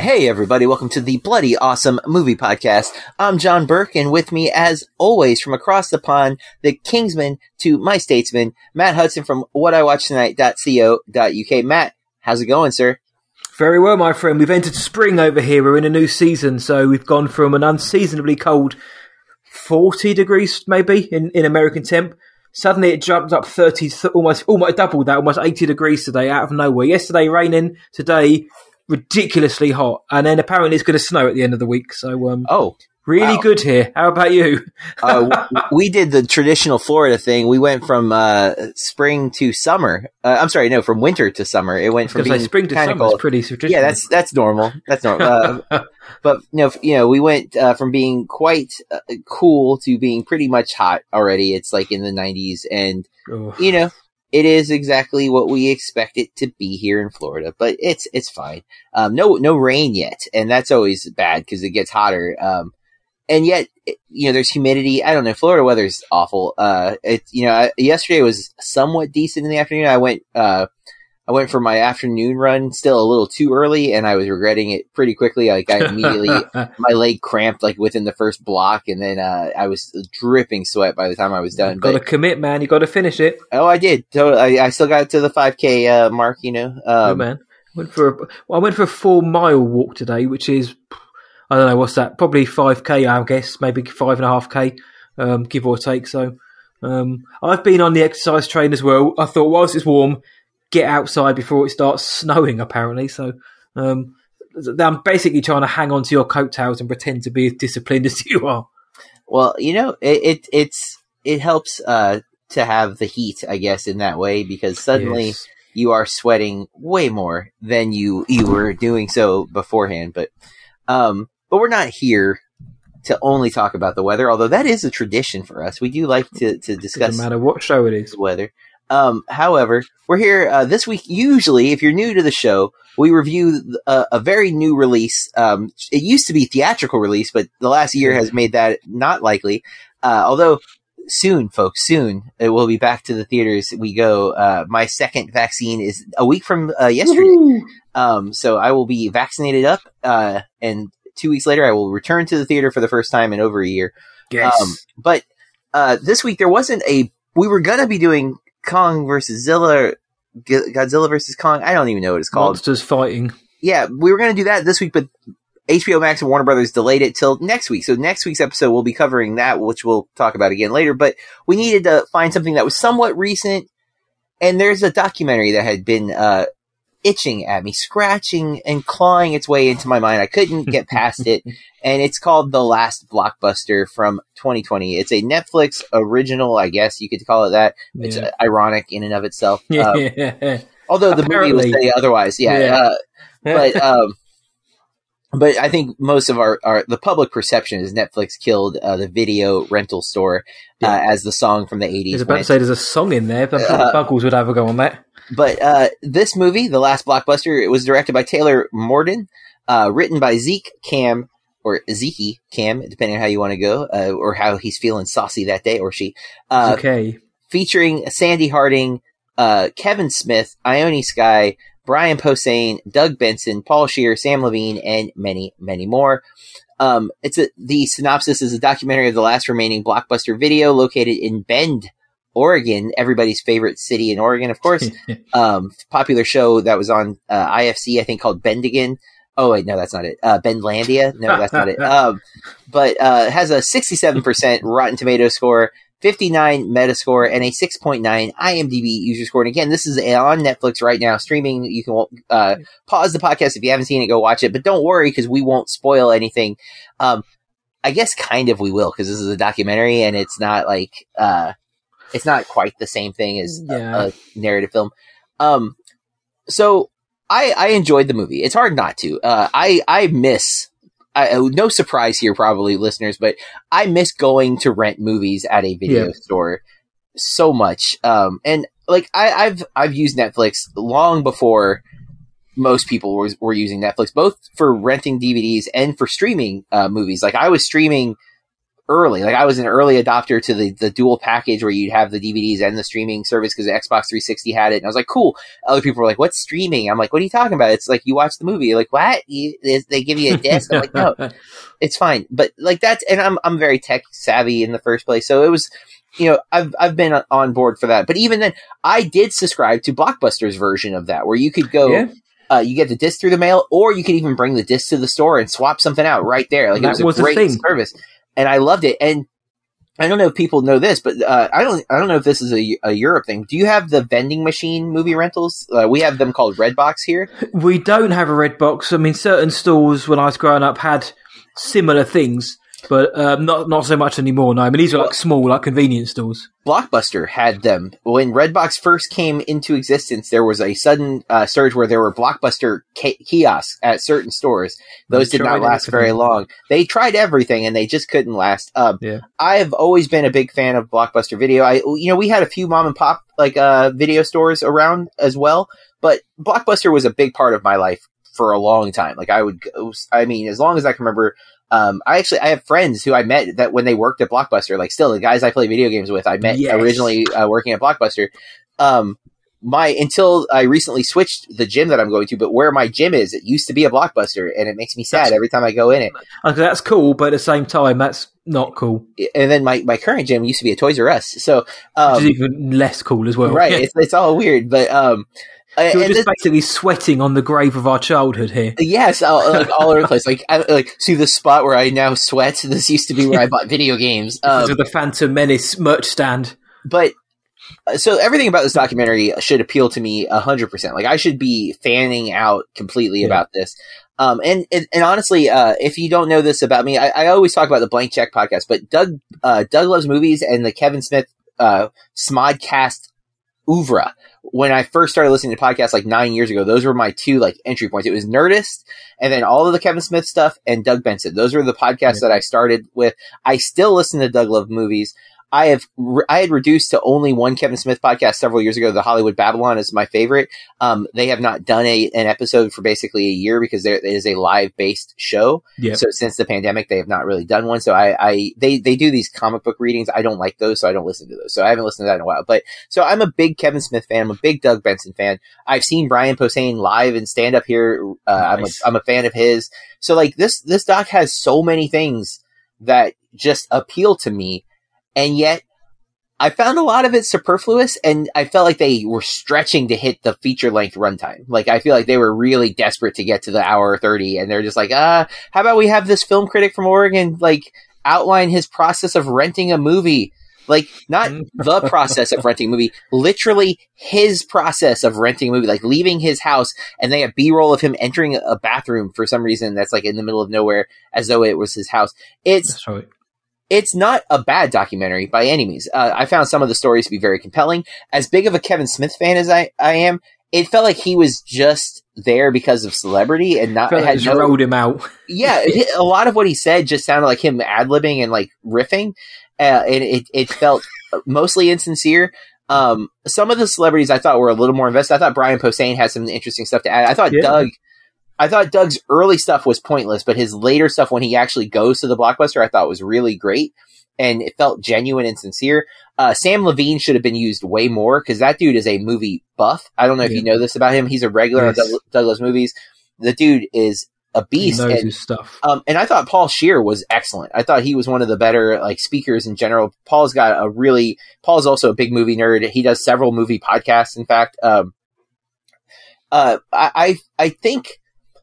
Hey everybody, welcome to the Bloody Awesome Movie Podcast. I'm John Burke, and with me as always from across the pond, the Kingsman to my statesman, Matt Hudson from whatiwatchtonight.co.uk. Matt, how's it going, sir? Very well, my friend. We've entered spring over here. We're in a new season, so we've gone from an unseasonably cold 40 degrees maybe in American temp. Suddenly it jumped up 30, almost double that, almost 80 degrees today out of nowhere. Yesterday raining, today ridiculously hot, and then apparently it's going to snow at the end of the week, so really wow. Good here. How about you? We did the traditional Florida thing. We went from spring to summer. From winter to summer. It went from being spring to summer. Cold. Pretty traditional. Yeah, that's normal. That's normal. But you know, we went from being quite cool to being pretty much hot already. It's like in the 90s, and you know, it is exactly what we expect it to be here in Florida, but it's fine. No rain yet, and that's always bad because it gets hotter. And yet, you know, there's humidity. I don't know. Florida weather is awful. Yesterday was somewhat decent in the afternoon. I went for my afternoon run still a little too early, and I was regretting it pretty quickly. Like I immediately, my leg cramped like within the first block, and then I was dripping sweat by the time I was done. You've got to commit, man. You got to finish it. Oh, I did. Totally. I still got to the 5K mark, you know. Oh, man. I went for a 4-mile walk today, which is, I don't know, what's that? Probably 5K, I guess, maybe 5.5K, give or take. So I've been on the exercise train as well. I thought whilst it's warm, get outside before it starts snowing, apparently. So I'm basically trying to hang on to your coattails and pretend to be as disciplined as you are. Well, you know, it helps to have the heat, I guess, in that way, because suddenly you are sweating way more than you were doing so beforehand. But we're not here to only talk about the weather, although that is a tradition for us. We do like to discuss, no matter what show it is, weather. However, we're here this week. Usually, if you're new to the show, we review a very new release. It used to be theatrical release, but the last year has made that not likely. Although soon, folks, it will be back to the theaters we go. My second vaccine is a week from yesterday. Woo-hoo! So I will be vaccinated up, and 2 weeks later I will return to the theater for the first time in over a year. Yes. But this week there wasn't we were going to be doing Kong versus Zilla, Godzilla versus Kong. I don't even know what it's called. Monsters Fighting. Yeah, we were going to do that this week, but HBO Max and Warner Brothers delayed it till next week. So next week's episode we'll be covering that, which we'll talk about again later. But we needed to find something that was somewhat recent, and there's a documentary that had been itching at me, scratching and clawing its way into my mind. I couldn't get past it, and it's called The Last Blockbuster from 2020. It's a Netflix original, I guess you could call it that. Yeah. It's ironic in and of itself. Although apparently, the movie will say otherwise. But I think most of the public perception is Netflix killed the video rental store as the song from the 80s. I was about to say there's a song in there, but Buggles would have a go on that. But this movie, The Last Blockbuster, it was directed by Taylor Morden, written by Zeke Kamm, or Zeke Kamm, depending on how you want to go, or how he's feeling saucy that day, or she. Featuring Sandy Harding, Kevin Smith, Ione Skye, Brian Posehn, Doug Benson, Paul Shearer, Sam Levine, and many, many more. The synopsis is a documentary of the last remaining Blockbuster video located in Bend, Oregon, everybody's favorite city in Oregon, of course. Popular show that was on IFC, I think, called Bendigan. Oh, wait, no, that's not it. Bendlandia. No, that's not it. But has a 67% Rotten Tomato score, 59 Metascore, and a 6.9 IMDb user score. And again, this is on Netflix right now, streaming. You can pause the podcast if you haven't seen it, go watch it. But don't worry, because we won't spoil anything. I guess kind of we will, because this is a documentary, and it's not like it's not quite the same thing as a narrative film. So I enjoyed the movie. It's hard not to. No surprise here, probably, listeners, but I miss going to rent movies at a video store so much. And like I've used Netflix long before most people were using Netflix, both for renting DVDs and for streaming movies. Like I was streaming early. Like, I was an early adopter to the dual package where you'd have the DVDs and the streaming service because the Xbox 360 had it. And I was like, cool. Other people were like, what's streaming? I'm like, what are you talking about? It's like, you watch the movie. You're like, what? They give you a disc? I'm like, no, it's fine. But like that's, and I'm very tech savvy in the first place. So it was, you know, I've been on board for that. But even then I did subscribe to Blockbuster's version of that where you could go, yeah. You get the disc through the mail, or you could even bring the disc to the store and swap something out right there. Like, it was a great service. And I loved it. And I don't know if people know this, but I don't know if this is a Europe thing. Do you have the vending machine movie rentals? We have them called Redbox here. We don't have a Redbox. I mean, certain stores when I was growing up had similar things, but not so much anymore. No, I mean, these are like small, like convenience stores. Blockbuster had them. When Redbox first came into existence, there was a sudden surge where there were Blockbuster kiosks at certain stores. Those did not last very long. They tried everything, and they just couldn't last. Yeah. I've always been a big fan of Blockbuster Video. We had a few mom and pop like video stores around as well, but Blockbuster was a big part of my life for a long time. Like I would, I mean, as long as I can remember. I have friends who I met that when they worked at Blockbuster, like still the guys I play video games with, I met originally working at Blockbuster. Until I recently switched the gym that I'm going to, but where my gym is, it used to be a Blockbuster, and it makes me sad every time I go in it. Okay, that's cool, but at the same time, that's not cool. And then my current gym used to be a Toys R Us, so which is even less cool as well. Right? It's all weird, but. So we're just basically sweating on the grave of our childhood here. Yes, all over the place. Like, see the spot where I now sweat. This used to be where I bought video games. To the Phantom Menace merch stand. But so everything about this documentary should appeal to me 100%. Like I should be fanning out completely about this. And honestly, if you don't know this about me, I always talk about the Blank Check podcast. But Doug Loves Movies and the Kevin Smith Smodcast oeuvre. When I first started listening to podcasts like 9 years ago, those were my two like entry points. It was Nerdist and then all of the Kevin Smith stuff and Doug Benson. Those were the podcasts that I started with. I still listen to Doug Love Movies. I had reduced to only one Kevin Smith podcast several years ago. The Hollywood Babylon is my favorite. They have not done an episode for basically a year because there is a live based show. Yep. So since the pandemic, they have not really done one. So they do these comic book readings. I don't like those, so I don't listen to those. So I haven't listened to that in a while. But so I'm a big Kevin Smith fan. I'm a big Doug Benson fan. I've seen Brian Posehn live and stand up here. Nice. I'm a fan of his. So like this doc has so many things that just appeal to me. And yet, I found a lot of it superfluous, and I felt like they were stretching to hit the feature-length runtime. Like, I feel like they were really desperate to get to the hour 30, and they're just like, how about we have this film critic from Oregon, like, outline his process of renting a movie? Like, not the process of renting a movie, literally his process of renting a movie, like, leaving his house, and they have B-roll of him entering a bathroom for some reason that's, like, in the middle of nowhere, as though it was his house. That's right. It's not a bad documentary by any means. I found some of the stories to be very compelling. As big of a Kevin Smith fan as I am, it felt like he was just there because of celebrity and not had no, rolled him out. Yeah, a lot of what he said just sounded like him ad-libbing and like riffing, and it felt mostly insincere. Some of the celebrities I thought were a little more invested. I thought Brian Posehn had some interesting stuff to add. I thought I thought Doug's early stuff was pointless, but his later stuff when he actually goes to the Blockbuster, I thought was really great, and it felt genuine and sincere. Sam Levine should have been used way more because that dude is a movie buff. I don't know if you know this about him. He's a regular on Doug Loves Movies. The dude is a beast. He knows his stuff. And I thought Paul Shearer was excellent. I thought he was one of the better like speakers in general. Paul's also a big movie nerd. He does several movie podcasts. In fact, I think.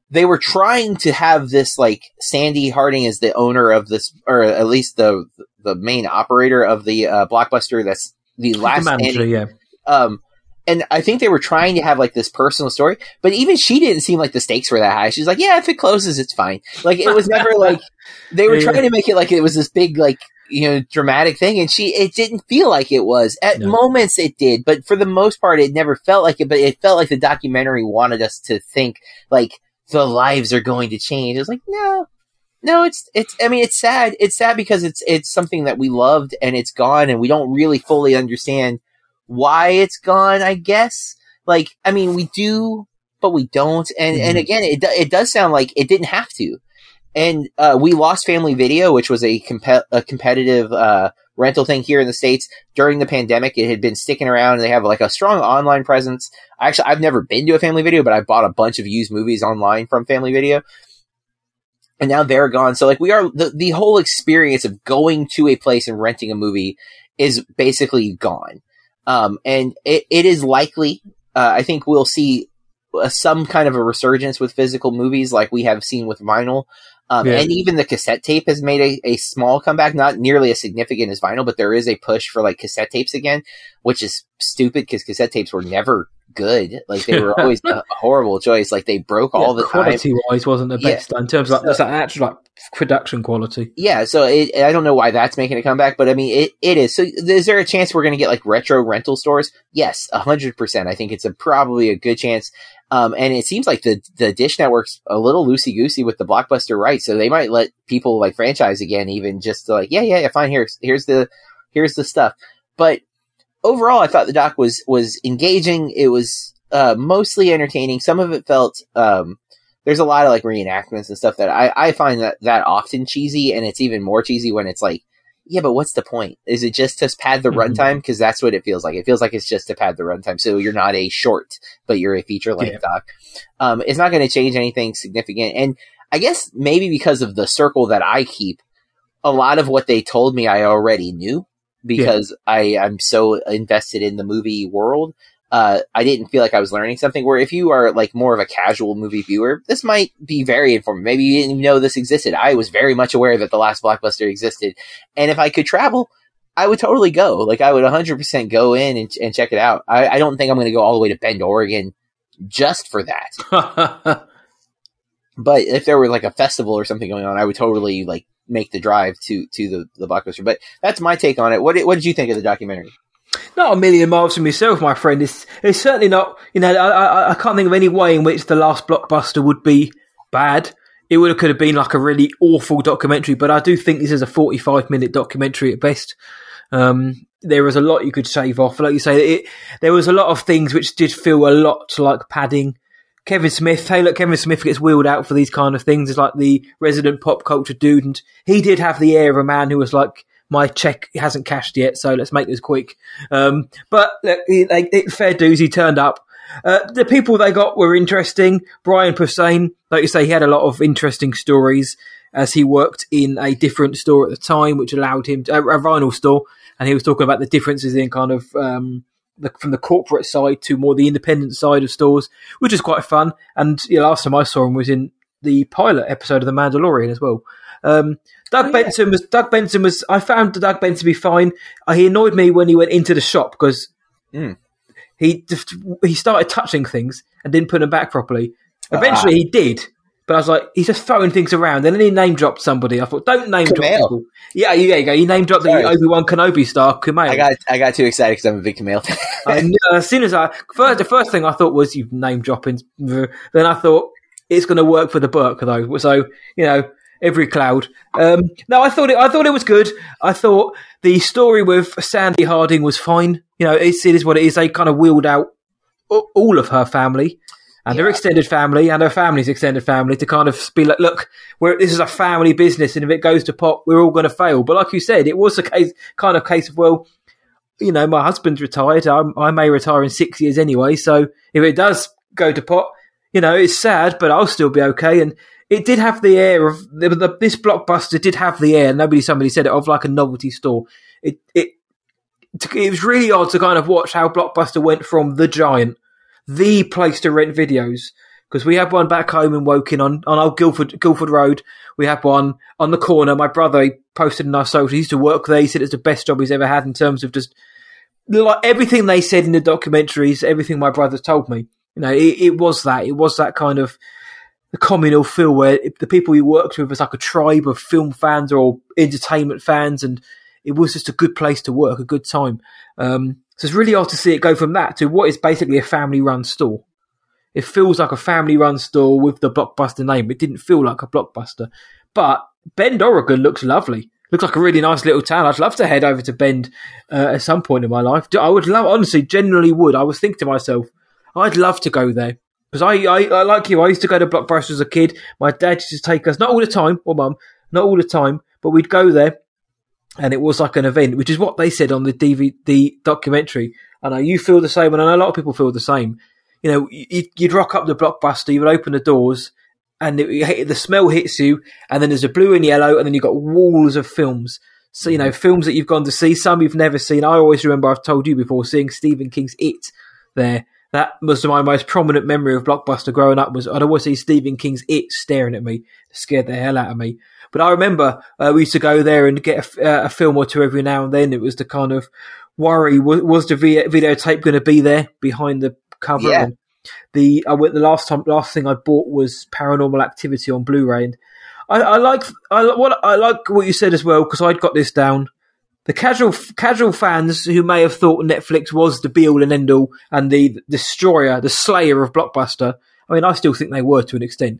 They were trying to have this, like, Sandy Harding is the owner of this, or at least the main operator of the Blockbuster. That's the last manager, and I think they were trying to have, like, this personal story. But even she didn't seem like the stakes were that high. She's like, yeah, if it closes, it's fine. Like, it was never, like, they were trying to make it like it was this big, like, you know, dramatic thing. And it didn't feel like it was. At moments it did. But for the most part, it never felt like it. But it felt like the documentary wanted us to think, like, the lives are going to change. I was like, no, it's, I mean, it's sad. It's sad because it's something that we loved and it's gone and we don't really fully understand why it's gone, I guess. Like, I mean, we do, but we don't. And again, it does sound like it didn't have to. And we lost Family Video, which was a competitive rental thing here in the States during the pandemic. It had been sticking around, and they have like a strong online presence. Actually, I've never been to a Family Video, but I bought a bunch of used movies online from Family Video. And now they're gone. So like we are the whole experience of going to a place and renting a movie is basically gone. And it is likely, I think we'll see some kind of a resurgence with physical movies like we have seen with vinyl. And even the cassette tape has made a small comeback, not nearly as significant as vinyl, but there is a push for like cassette tapes again, which is stupid because cassette tapes were never good. Like they were always a horrible choice. Like they broke all the time. Quality wise wasn't the best in terms of like actual like production quality. Yeah. So I don't know why that's making a comeback, but I mean, it is. So is there a chance we're going to get like retro rental stores? Yes. 100%. I think it's probably a good chance. And it seems like the Dish Network's a little loosey goosey with the Blockbuster rights, so they might let people like franchise again, even just to, like fine, here's the stuff. But overall, I thought the doc was engaging. It was mostly entertaining. Some of it felt there's a lot of like reenactments and stuff that I find that often cheesy, and it's even more cheesy when it's like, yeah, but what's the point? Is it just to pad the runtime? Because that's what it feels like. It feels like it's just to pad the runtime. So you're not a short, but you're a feature-length doc. It's not going to change anything significant. And I guess maybe because of the circle that I keep, a lot of what they told me I already knew because I'm so invested in the movie world. I didn't feel like I was learning something, where if you are like more of a casual movie viewer, this might be very informative. Maybe you didn't even know this existed. I was very much aware that The Last Blockbuster existed. And if I could travel, I would totally go. Like I would 100% go in and check it out. I don't think I'm going to go all the way to Bend, Oregon just for that. But if there were like a festival or something going on, I would totally like make the drive to the Blockbuster. But that's my take on it. What did you think of the documentary? Not a million miles from yourself, my friend. It's certainly not, you know, I can't think of any way in which The Last Blockbuster would be bad. It could have been like a really awful documentary, but I do think this is a 45-minute documentary at best. There was a lot you could shave off. Like you say, there was a lot of things which did feel a lot like padding. Kevin Smith gets wheeled out for these kind of things. It's like the resident pop culture dude, and he did have the air of a man who was like, my check hasn't cashed yet, so let's make this quick. But fair dues, he turned up. The people they got were interesting. Brian Posehn, like you say, he had a lot of interesting stories as he worked in a different store at the time, which allowed him a vinyl store, and he was talking about the differences in kind of from the corporate side to more the independent side of stores, which is quite fun. And last time I saw him was in the pilot episode of The Mandalorian as well. I found Doug Benson to be fine. He annoyed me when he went into the shop because he started touching things and didn't put them back properly. Eventually he did, but I was like, he's just throwing things around. And then he name dropped somebody. I thought, don't name drop people. Yeah, there you go. He name dropped the Obi-Wan Kenobi star, Kumail. I got too excited because I'm a big Kumail fan. The first thing I thought was, you name dropping. Then I thought, it's going to work for the book though. So, every cloud. No, I thought it was good. I thought the story with Sandy Harding was fine. It is what it is. They kind of wheeled out all of her family and her extended family and her family's extended family to kind of be like, look, this is a family business, and if it goes to pot, we're all going to fail. But like you said, it was a case of, well, my husband's retired. I may retire in 6 years anyway. So if it does go to pot, it's sad, but I'll still be okay. And it did have the air of this Blockbuster did have the air. Somebody said it, of like a novelty store. It was really odd to kind of watch how Blockbuster went from the giant, the place to rent videos. Because we had one back home in Woking on old Guildford Road. We had one on the corner. My brother, he posted in our social. He used to work there. He said it's the best job he's ever had in terms of just like everything they said in the documentaries, everything my brother told me. It was that kind of the communal feel where the people you worked with was like a tribe of film fans or entertainment fans, and it was just a good place to work, a good time. So it's really hard to see it go from that to what is basically a family-run store. It feels like a family-run store with the Blockbuster name. It didn't feel like a Blockbuster. But Bend, Oregon looks lovely. Looks like a really nice little town. I'd love to head over to Bend at some point in my life. I would love, honestly, generally would. I was thinking to myself, I'd love to go there. Because I like you, I used to go to Blockbuster as a kid. My dad used to take us, not all the time, or mum, not all the time, but we'd go there and it was like an event, which is what they said on the DVD documentary. I know you feel the same, and I know a lot of people feel the same. You know, you'd rock up the Blockbuster, you would open the doors, and the smell hits you, and then there's a blue and yellow, and then you've got walls of films. So, you know, films that you've gone to see, some you've never seen. I always remember, I've told you before, seeing Stephen King's It there. That was my most prominent memory of Blockbuster growing up, was I'd always see Stephen King's It staring at me. It scared the hell out of me. But I remember we used to go there and get a film or two every now and then. It was the kind of worry, was the videotape going to be there behind the cover? Yeah. And last thing I bought was Paranormal Activity on Blu-ray, and I like what you said as well, because I'd got this down. The casual fans who may have thought Netflix was the be all and end all and the destroyer, the slayer of Blockbuster. I mean, I still think they were to an extent.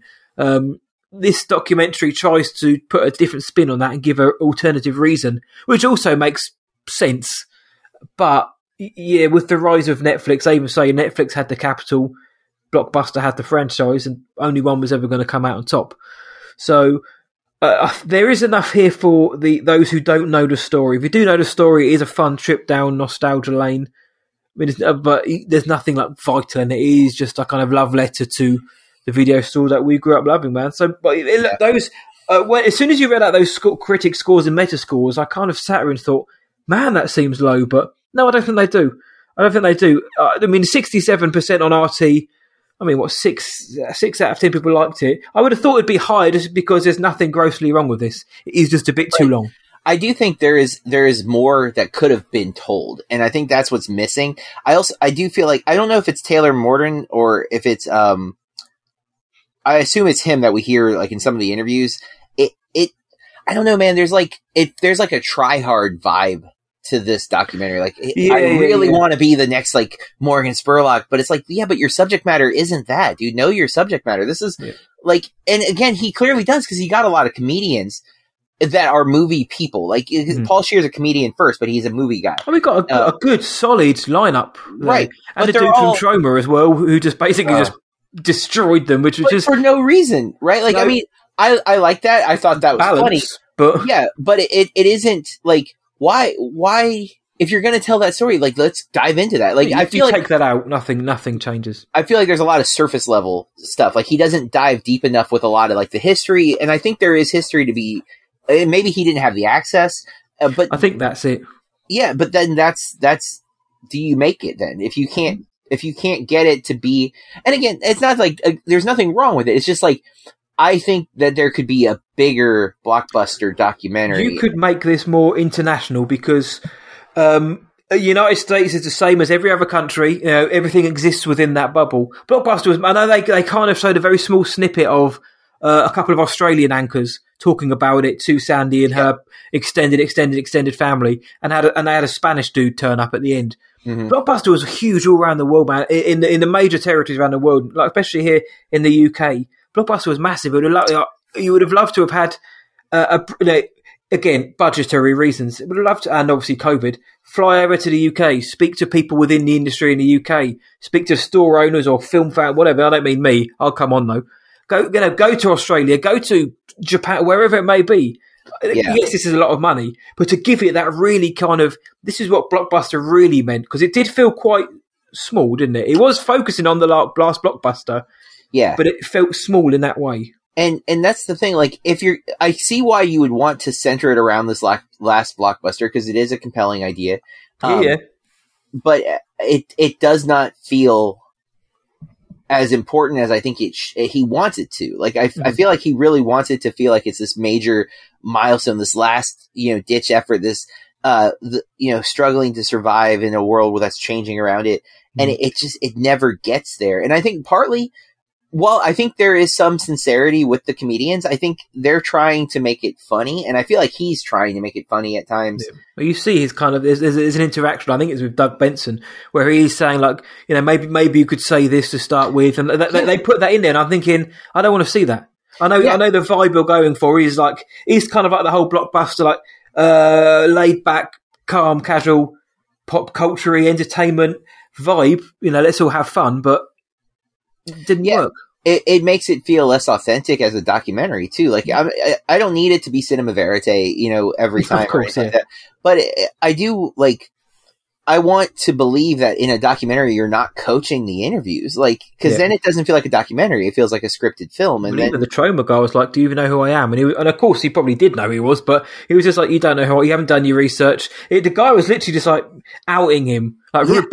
This documentary tries to put a different spin on that and give an alternative reason, which also makes sense. But yeah, with the rise of Netflix, I even say Netflix had the capital, Blockbuster had the franchise, and only one was ever going to come out on top. So there is enough here for those who don't know the story. If you do know the story, it is a fun trip down nostalgia lane. I mean, but there's nothing like vital, and it is just a kind of love letter to the video store that we grew up loving, man. So, but those as soon as you read out those critic scores and meta scores, I kind of sat there and thought, man, that seems low, but no, I don't think they do. I mean, 67% on RT. I mean, what, six out of 10 people liked it. I would have thought it'd be higher just because there's nothing grossly wrong with this. It is just a bit too long. I do think there is more that could have been told, and I think that's what's missing. I do feel like, I don't know if it's Taylor Morden or if it's I assume it's him that we hear like in some of the interviews. It I don't know, man. There's like a try hard vibe to this documentary. Want to be the next like Morgan Spurlock, but it's like, yeah, but your subject matter isn't that, dude. Know your subject matter. This is and again, he clearly does, because he got a lot of comedians that are movie people. Like Paul Shearer's a comedian first, but he's a movie guy. And we've got a good solid lineup, right? And a dude from Troma as well, who just basically just destroyed them, which was just for no reason, right? Like, no, I mean, I like that. I thought that was funny, but yeah, but it isn't like. Why, if you're going to tell that story, like, let's dive into that. Like, I feel like, take that out, nothing changes. I feel like there's a lot of surface level stuff. Like, he doesn't dive deep enough with a lot of like the history. And I think there is history to be, maybe he didn't have the access, but I think that's it. Yeah. But then that's, do you make it then? If you can't get it to be, and again, it's not like there's nothing wrong with it. It's just like, I think that there could be a bigger Blockbuster documentary. You could make this more international, because the United States is the same as every other country. You know, everything exists within that bubble. Blockbuster was, I know they kind of showed a very small snippet of a couple of Australian anchors talking about it to Sandy and her extended family, and they had a Spanish dude turn up at the end. Mm-hmm. Blockbuster was huge all around the world, man, in the major territories around the world, like especially here in the UK. Blockbuster was massive. You would have loved to have had, again, budgetary reasons. Would have loved to, and obviously COVID, fly over to the UK, speak to people within the industry in the UK, speak to store owners or film fan, whatever. I don't mean me. I'll come on though. Go to Australia, go to Japan, wherever it may be. Yeah. Yes, this is a lot of money, but to give it that really kind of, this is what Blockbuster really meant, because it did feel quite small, didn't it? It was focusing on the last Blockbuster. Yeah. But it felt small in that way. And that's the thing. Like, I see why you would want to center it around this last Blockbuster, because it is a compelling idea. But it does not feel as important as I think he wants it to. Like, I feel like he really wants it to feel like it's this major milestone, this last, ditch effort, this, struggling to survive in a world that's changing around it. And it never gets there. And I think partly, well, I think there is some sincerity with the comedians. I think they're trying to make it funny, and I feel like he's trying to make it funny at times. Yeah. Well, you see his kind of, there's an interaction, I think it's with Doug Benson, where he's saying like, maybe you could say this to start with, and they put that in there, and I'm thinking, I don't want to see that. I know the vibe you're going for is like, he's kind of like the whole Blockbuster, like laid back, calm, casual, pop culture-y entertainment vibe, let's all have fun, but didn't work. It makes it feel less authentic as a documentary too. Like I don't need it to be cinema verite, you know, every time. Of course, yeah. But I do like. I want to believe that in a documentary, you're not coaching the interviews, like because then it doesn't feel like a documentary; it feels like a scripted film. And then even the Troma guy was like, "Do you even know who I am?" And of course, he probably did know who he was, but he was just like, "You don't know who I am. You haven't done your research." The guy was literally just like outing him. Like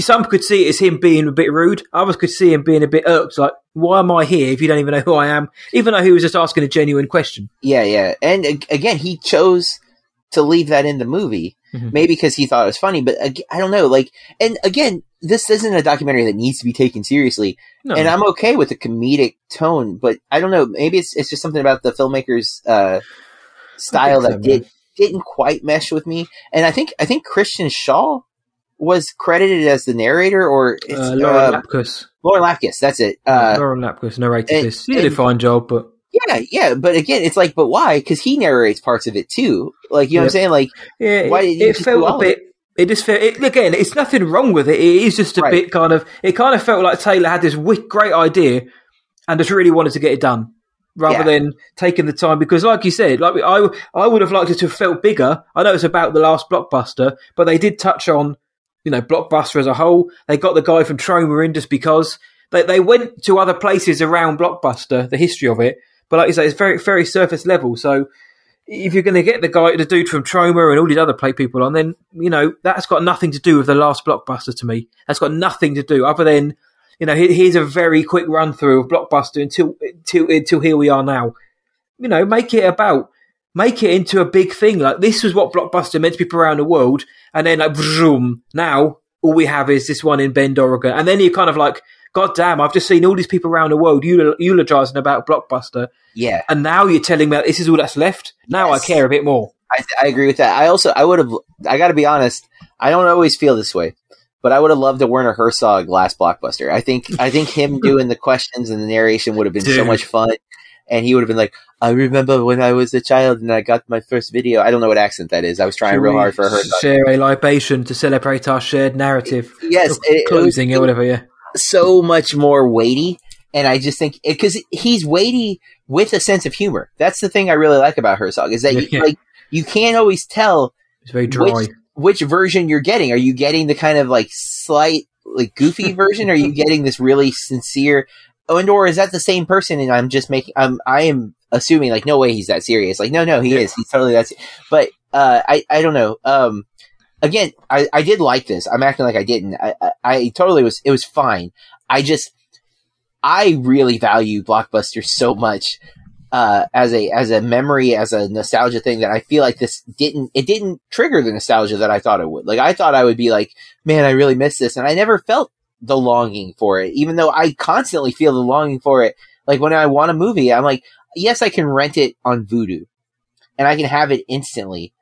some could see it as him being a bit rude; others could see him being a bit irked. Like, why am I here if you don't even know who I am? Even though he was just asking a genuine question. Yeah, yeah. And again, he chose to leave that in the movie. Mm-hmm. Maybe because he thought it was funny, but I don't know. Like, and again, this isn't a documentary that needs to be taken seriously, and I'm okay with the comedic tone. But I don't know. Maybe it's just something about the filmmaker's style that didn't quite mesh with me. And I think Christian Shaw was credited as the narrator, or it's, Lauren Lapkus. Lauren Lapkus, that's it. Lauren Lapkus narrated this. He did a fine job, but. Yeah, but again, it's like, but why? Because he narrates parts of it too. Like, you know what I'm saying? Like, why did you felt a bit? It just felt again. It's nothing wrong with it. It is just a bit kind of. It kind of felt like Taylor had this great idea, and just really wanted to get it done rather than taking the time. Because, like you said, like I would have liked it to have felt bigger. I know it's about The Last Blockbuster, but they did touch on, you know, Blockbuster as a whole. They got the guy from Troma in just because they went to other places around Blockbuster, the history of it. But like you say, it's very, very surface level. So if you're going to get the dude from Troma and all these other play people on, then, you know, that's got nothing to do with The Last Blockbuster to me. That's got nothing to do other than, you know, here's a very quick run through of Blockbuster until here we are now. You know, make it into a big thing. Like, this was what Blockbuster meant to be around the world. And then like, vroom, now all we have is this one in Bend, Oregon. And then you're kind of like, God damn, I've just seen all these people around the world eulogizing about Blockbuster. Yeah. And now you're telling me that this is all that's left? Now I care a bit more. I agree with that. I got to be honest, I don't always feel this way, but I would have loved a Werner Herzog Last Blockbuster. I think him doing the questions and the narration would have been so much fun. And he would have been like, I remember when I was a child and I got my first video. I don't know what accent that is. I was trying real hard for her. Share a libation to celebrate our shared narrative. Closing or whatever, yeah. So much more weighty, and I just think because he's weighty with a sense of humor. That's the thing I really like about Herzog is that you can't always tell. It's very dry. Which version you're getting? Are you getting the kind of like slight like goofy version? Or are you getting this really sincere? Or is that the same person? And I'm just making. I am assuming like no way he's that serious. Like no, he is. He's totally that. But I don't know. Again, I did like this. I'm acting like I didn't. I totally was. It was fine. I really value Blockbuster so much as a memory, as a nostalgia thing that I feel like this didn't trigger the nostalgia that I thought it would. Like I thought I would be like, man, I really miss this, and I never felt the longing for it, even though I constantly feel the longing for it. Like when I want a movie, I'm like, yes, I can rent it on Vudu, and I can have it instantly,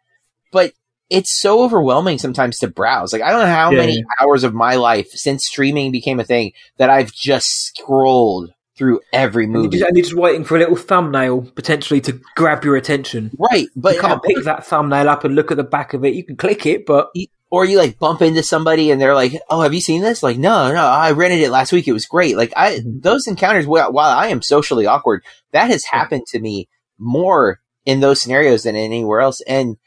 but it's so overwhelming sometimes to browse. Like I don't know how many hours of my life since streaming became a thing that I've just scrolled through every movie. And you're just waiting for a little thumbnail potentially to grab your attention. Right. But you can't pick that thumbnail up and look at the back of it. You can click it, but... Or you like bump into somebody and they're like, oh, have you seen this? Like, no, I rented it last week. It was great. Like those encounters, while I am socially awkward, that has happened to me more in those scenarios than anywhere else. And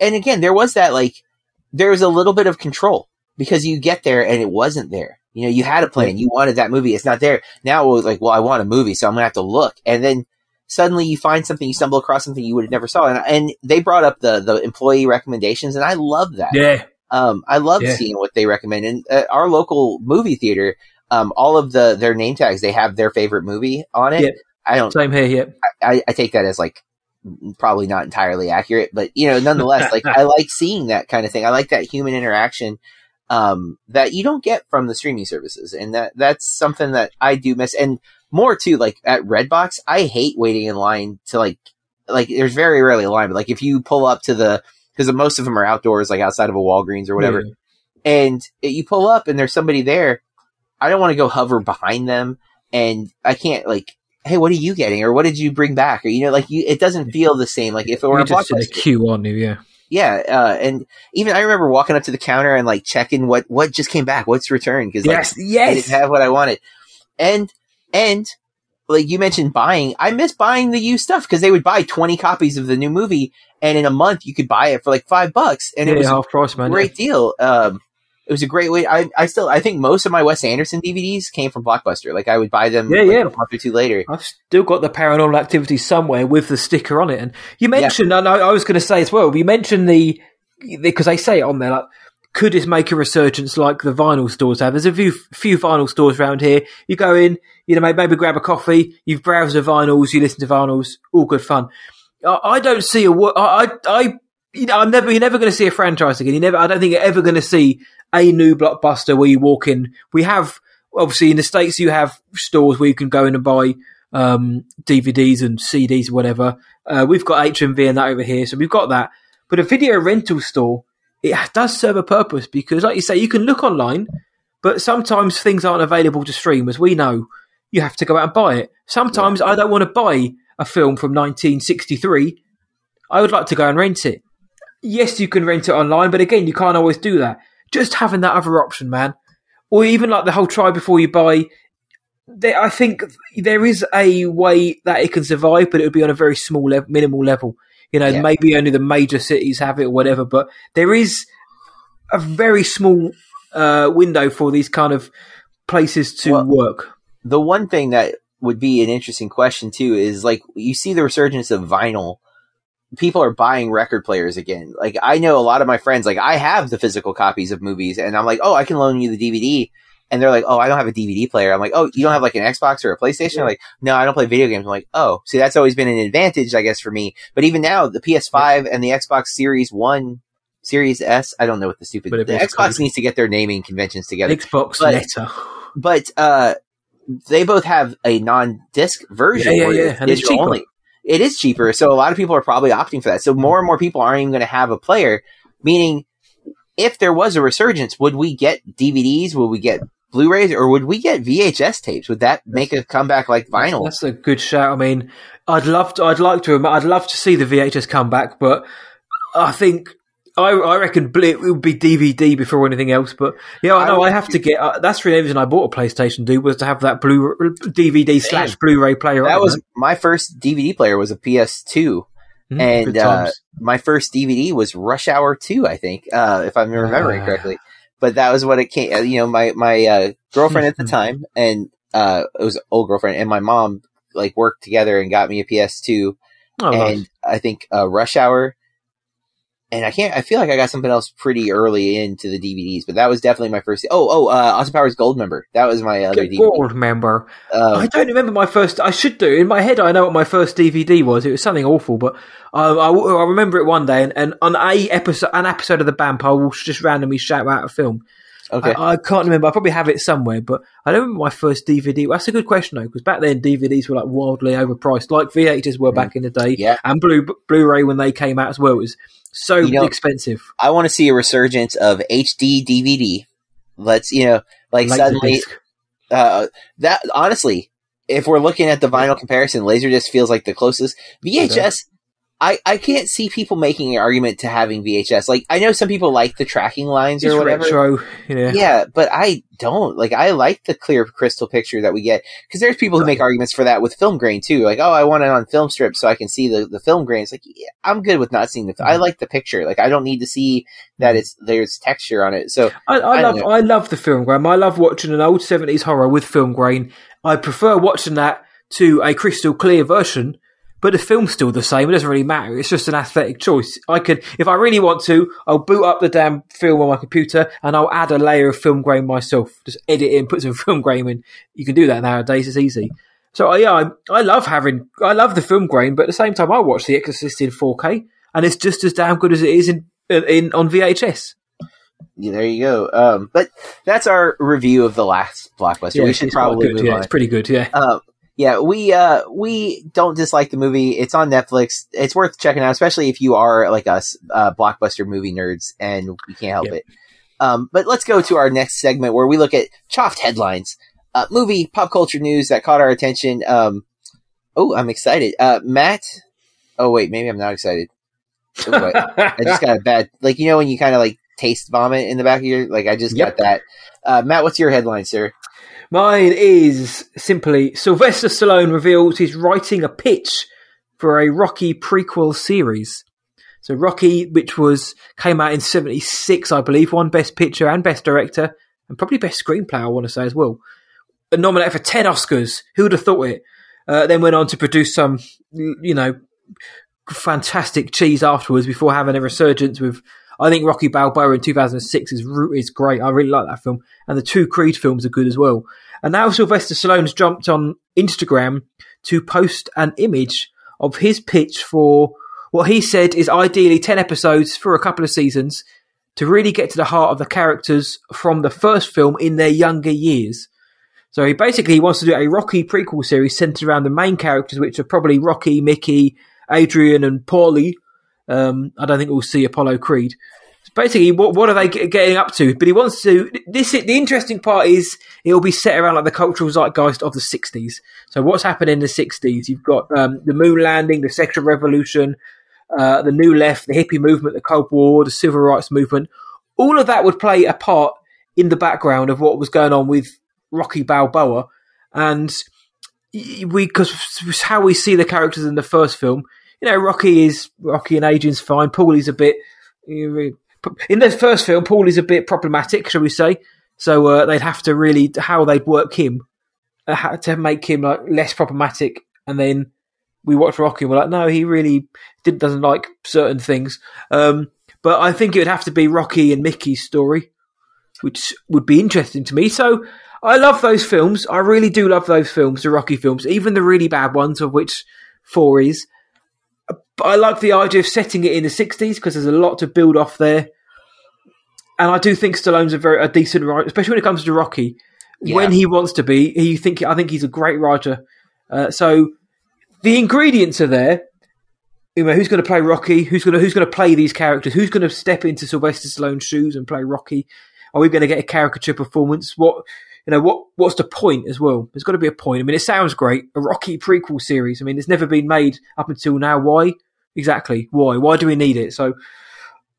again, there was that, like, there was a little bit of control because you get there and it wasn't there. You know, you had a plan. You wanted that movie. It's not there. Now it was like, well, I want a movie, so I'm going to have to look. And then suddenly you find something, you stumble across something you would have never saw. And they brought up the employee recommendations, and I love that. Yeah. I love seeing what they recommend. And our local movie theater, all of their name tags, they have their favorite movie on it. Yep. Same here, yep. I take that as, like, probably not entirely accurate, but you know, nonetheless, like I like seeing that kind of thing. I like that human interaction that you don't get from the streaming services, and that's something that I do miss. And more too, like at Redbox, I hate waiting in line to like there's very rarely a line, but like if you pull up to because most of them are outdoors, like outside of a Walgreens or whatever, and you pull up and there's somebody there, I don't want to go hover behind them, and I can't like, hey, what are you getting? Or what did you bring back? Or, you know, like it doesn't feel the same. Like if it were a Blockbuster. Just in a queue on you, yeah. Yeah, and even I remember walking up to the counter and like checking what just came back, what's returned, because I didn't have what I wanted. And like you mentioned buying, I miss buying the used stuff because they would buy 20 copies of the new movie, and in a month you could buy it for like $5, and it was a great deal. It was a great way. I think most of my Wes Anderson DVDs came from Blockbuster. Like I would buy them a month or two later. I've still got the Paranormal Activity somewhere with the sticker on it. And you mentioned, and I was going to say as well, you mentioned because they say it on there, like, could this make a resurgence like the vinyl stores have? There's a few vinyl stores around here. You go in, you know, maybe grab a coffee, you browse the vinyls, you listen to vinyls, all good fun. I don't see you're never going to see a franchise again. I don't think you're ever going to see a new Blockbuster where you walk in. We have, obviously, in the States, you have stores where you can go in and buy DVDs and CDs, whatever. We've got HMV and that over here, so we've got that. But a video rental store, it does serve a purpose because, like you say, you can look online, but sometimes things aren't available to stream. As we know, you have to go out and buy it. Sometimes I don't want to buy a film from 1963. I would like to go and rent it. Yes, you can rent it online, but again, you can't always do that. Just having that other option, man. Or even like the whole try before you buy. I think there is a way that it can survive, but it would be on a very small, minimal level. You know, maybe only the major cities have it or whatever, but there is a very small window for these kind of places to work. The one thing that would be an interesting question too is like you see the resurgence of vinyl. People are buying record players again. Like I know a lot of my friends, like I have the physical copies of movies and I'm like, oh, I can loan you the DVD. And they're like, oh, I don't have a DVD player. I'm like, oh, you don't have like an Xbox or a PlayStation? Yeah. They're like, no, I don't play video games. I'm like, oh, see, that's always been an advantage, I guess, for me. But even now the PS5 and the Xbox Series 1, Series S, I don't know what the stupid, the Xbox needs to get their naming conventions together. Xbox letter. But they both have a non-disc version. Yeah. And it's cheaper. It is cheaper, so a lot of people are probably opting for that. So more and more people aren't even going to have a player, meaning if there was a resurgence, would we get DVDs? Would we get Blu-rays? Or would we get VHS tapes? Would that make a comeback like vinyl? That's a good shout. I mean, I'd love to see the VHS comeback, but I think I reckon it would be DVD before anything else. But yeah, I know I have to get. That's the reason I bought a PlayStation. Was to have that DVD / Blu-ray player. That was my first DVD player was a PS2, and my first DVD was Rush Hour 2, I think, if I'm remembering correctly. But that was what it came. You know, my girlfriend at the time, and it was an old girlfriend, and my mom like worked together and got me a PS2, nice. I think Rush Hour. And I feel like I got something else pretty early into the DVDs, but that was definitely my first. Austin Powers Goldmember. That was my other DVD. Goldmember. I don't remember my first. I should do. In my head, I know what my first DVD was. It was something awful, but I remember it one day. And on an episode of The Bamp, I will just randomly shout out a film. Okay. I can't remember. I probably have it somewhere, but I don't remember my first DVD. Well, that's a good question, though, because back then DVDs were like wildly overpriced, like VHS were back in the day. Yeah. And Blu-ray when they came out as well was so expensive. I want to see a resurgence of HD DVD. Let's, suddenly that honestly, if we're looking at the vinyl comparison, Laserdisc feels like the closest. VHS. I can't see people making an argument to having VHS. Like, I know some people like the tracking lines or whatever. Retro, yeah, but I don't. Like, I like the clear crystal picture that we get. Because there's people who make arguments for that with film grain, too. Like, oh, I want it on film strips so I can see the film grain. It's like, yeah, I'm good with not seeing the I like the picture. Like, I don't need to see that there's texture on it. So I love the film grain. I love watching an old 70s horror with film grain. I prefer watching that to a crystal clear version. But the film's still the same. It doesn't really matter. It's just an aesthetic choice. I could, if I really want to, I'll boot up the damn film on my computer and I'll add a layer of film grain myself. Just edit it and put some film grain in. You can do that nowadays. It's easy. So I love the film grain, but at the same time, I watch The Exorcist in 4K and it's just as damn good as it is on VHS. Yeah, there you go. But that's our review of The Last Blockbuster. Yeah, we should probably move on. It's pretty good. Yeah. Yeah, we don't dislike the movie. It's on Netflix. It's worth checking out, especially if you are like us, Blockbuster movie nerds, and we can't help it. But let's go to our next segment where we look at Chopped Headlines, movie pop culture news that caught our attention. I'm excited. Matt. Oh wait, maybe I'm not excited. Ooh, I just got a bad, like, you know, when you kind of like taste vomit in the back of your, like, I just got that. Matt, what's your headline, sir? Mine is simply Sylvester Stallone reveals he's writing a pitch for a Rocky prequel series. So Rocky, which came out in 1976, I believe, won Best Picture and Best Director, and probably Best Screenplay, I want to say as well. Nominated for 10 Oscars. Who would have thought it? Then went on to produce some, you know, fantastic cheese afterwards before having a resurgence with, I think, Rocky Balboa in 2006 is great. I really like that film. And the two Creed films are good as well. And now Sylvester Stallone's jumped on Instagram to post an image of his pitch for what he said is ideally 10 episodes for a couple of seasons to really get to the heart of the characters from the first film in their younger years. So he basically wants to do a Rocky prequel series centered around the main characters, which are probably Rocky, Mickey, Adrian and Paulie. I don't think we'll see Apollo Creed. So basically, what are they getting up to? But he wants to. The interesting part is it will be set around like the cultural zeitgeist of the 60s. So what's happened in the 60s? You've got the moon landing, the sexual revolution, the New Left, the hippie movement, the Cold War, the civil rights movement. All of that would play a part in the background of what was going on with Rocky Balboa, and because how we see the characters in the first film. You know, Rocky and Adrian's fine. Paulie's a bit... In the first film, Paulie's a bit problematic, shall we say. So they'd have to really... How they'd work him to make him like less problematic. And then we watch Rocky and we're like, no, he really doesn't like certain things. But I think it would have to be Rocky and Mickey's story, which would be interesting to me. So I love those films. I really do love those films, the Rocky films, even the really bad ones, of which 4 is. I like the idea of setting it in the 60s because there's a lot to build off there. And I do think Stallone's a decent writer, especially when it comes to Rocky. Yeah. When he wants to be, I think he's a great writer. So the ingredients are there. You know, who's going to play Rocky? Who's going to play these characters? Who's going to step into Sylvester Stallone's shoes and play Rocky? Are we going to get a caricature performance? What's the point as well? There's got to be a point. I mean, it sounds great. A Rocky prequel series. I mean, it's never been made up until now. Why? Exactly. Why? Why do we need it? So,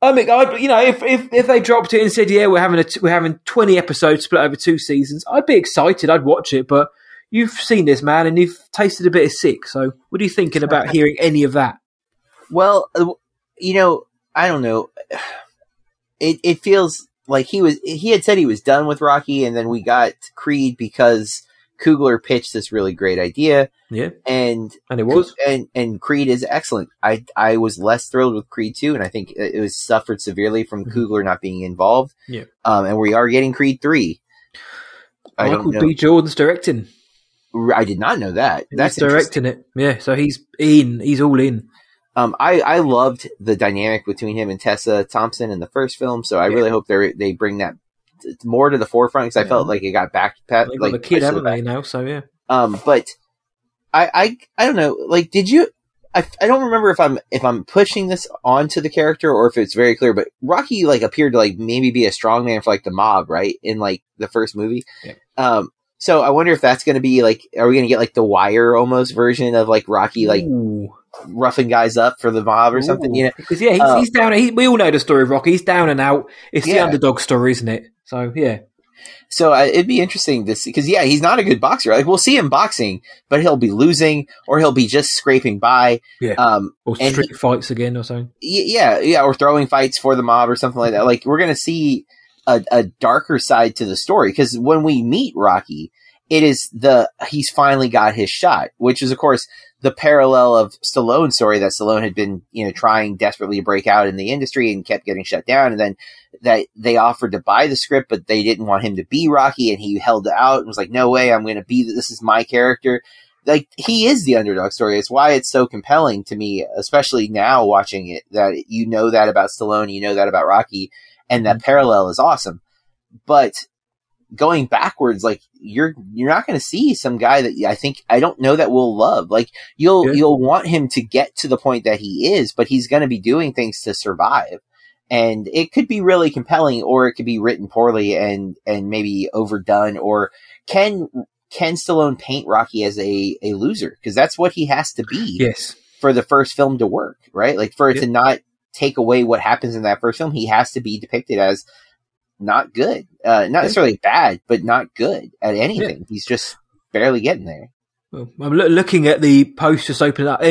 I mean, if they dropped it and said, yeah, we're having 20 episodes split over 2 seasons, I'd be excited. I'd watch it. But you've seen this, man, and you've tasted a bit of sick. So what are you thinking about hearing any of that? Well, you know, I don't know. It feels... Like he had said he was done with Rocky, and then we got Creed because Coogler pitched this really great idea. Yeah, and it was and Creed is excellent. I was less thrilled with Creed 2, and I think it was suffered severely from Coogler not being involved. Yeah, and we are getting Creed 3. Michael B. Jordan's directing. I did not know that. That's directing it. Yeah, so he's in. He's all in. I loved the dynamic between him and Tessa Thompson in the first film, so I really hope they bring that more to the forefront, because I felt like it got back. They've got the kid, haven't they, now? So yeah. But I don't know. Like, did you? I don't remember if I'm pushing this onto the character or if it's very clear. But Rocky like appeared to like maybe be a strongman for like the mob, right? In like the first movie. Yeah. So I wonder if that's going to be like, are we going to get like the Wire almost version of like Rocky like. Ooh. Roughing guys up for the mob or something, you know? Because he's down. We all know the story of Rocky. He's down and out. It's the underdog story, isn't it? So yeah. So it'd be interesting to see, because he's not a good boxer. Like, we'll see him boxing, but he'll be losing or he'll be just scraping by. Yeah. Or street fights again or something. Yeah, or throwing fights for the mob or something like that. Like, we're gonna see a darker side to the story, because when we meet Rocky, it is he's finally got his shot, which is of course the parallel of Stallone's story, that Stallone had been, you know, trying desperately to break out in the industry and kept getting shut down. And then that they offered to buy the script, but they didn't want him to be Rocky, and he held out and was like, no way, I'm going to be, this is my character. Like, he is the underdog story. It's why it's so compelling to me, especially now watching it, that you know that about Stallone, you know that about Rocky, and that parallel is awesome. But going backwards, like, you're not going to see some guy that I don't know that we'll love. Like, you'll want him to get to the point that he is, but he's going to be doing things to survive, and it could be really compelling, or it could be written poorly and maybe overdone. Or can Stallone paint Rocky as a loser? Because that's what he has to be for the first film to work, right? Like, for it to not take away what happens in that first film, he has to be depicted as not good. Not necessarily bad, but not good at anything. Yeah. He's just barely getting there. Well, I'm looking at the post just opening up.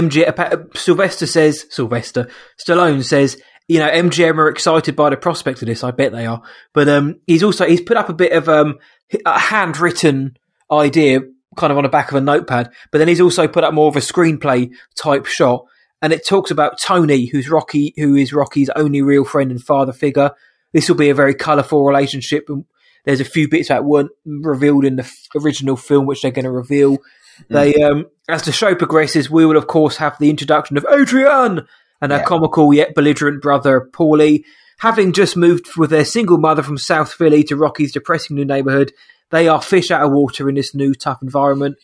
Sylvester Stallone says, you know, MGM are excited by the prospect of this. I bet they are. But he's put up a bit of a handwritten idea kind of on the back of a notepad. But then he's also put up more of a screenplay type shot. And it talks about Tony, who is Rocky's only real friend and father figure. This will be a very colourful relationship. And there's a few bits that weren't revealed in the original film, which they're going to reveal. They, as the show progresses, we will, of course, have the introduction of Adrian and her comical yet belligerent brother, Paulie. Having just moved with their single mother from South Philly to Rocky's depressing new neighbourhood, they are fish out of water in this new, tough environment.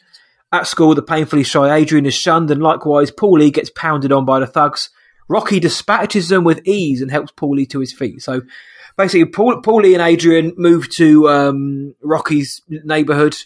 At school, the painfully shy Adrian is shunned, and likewise, Paulie gets pounded on by the thugs. Rocky dispatches them with ease and helps Paulie to his feet. So, basically, Paulie and Adrian move to Rocky's neighbourhood.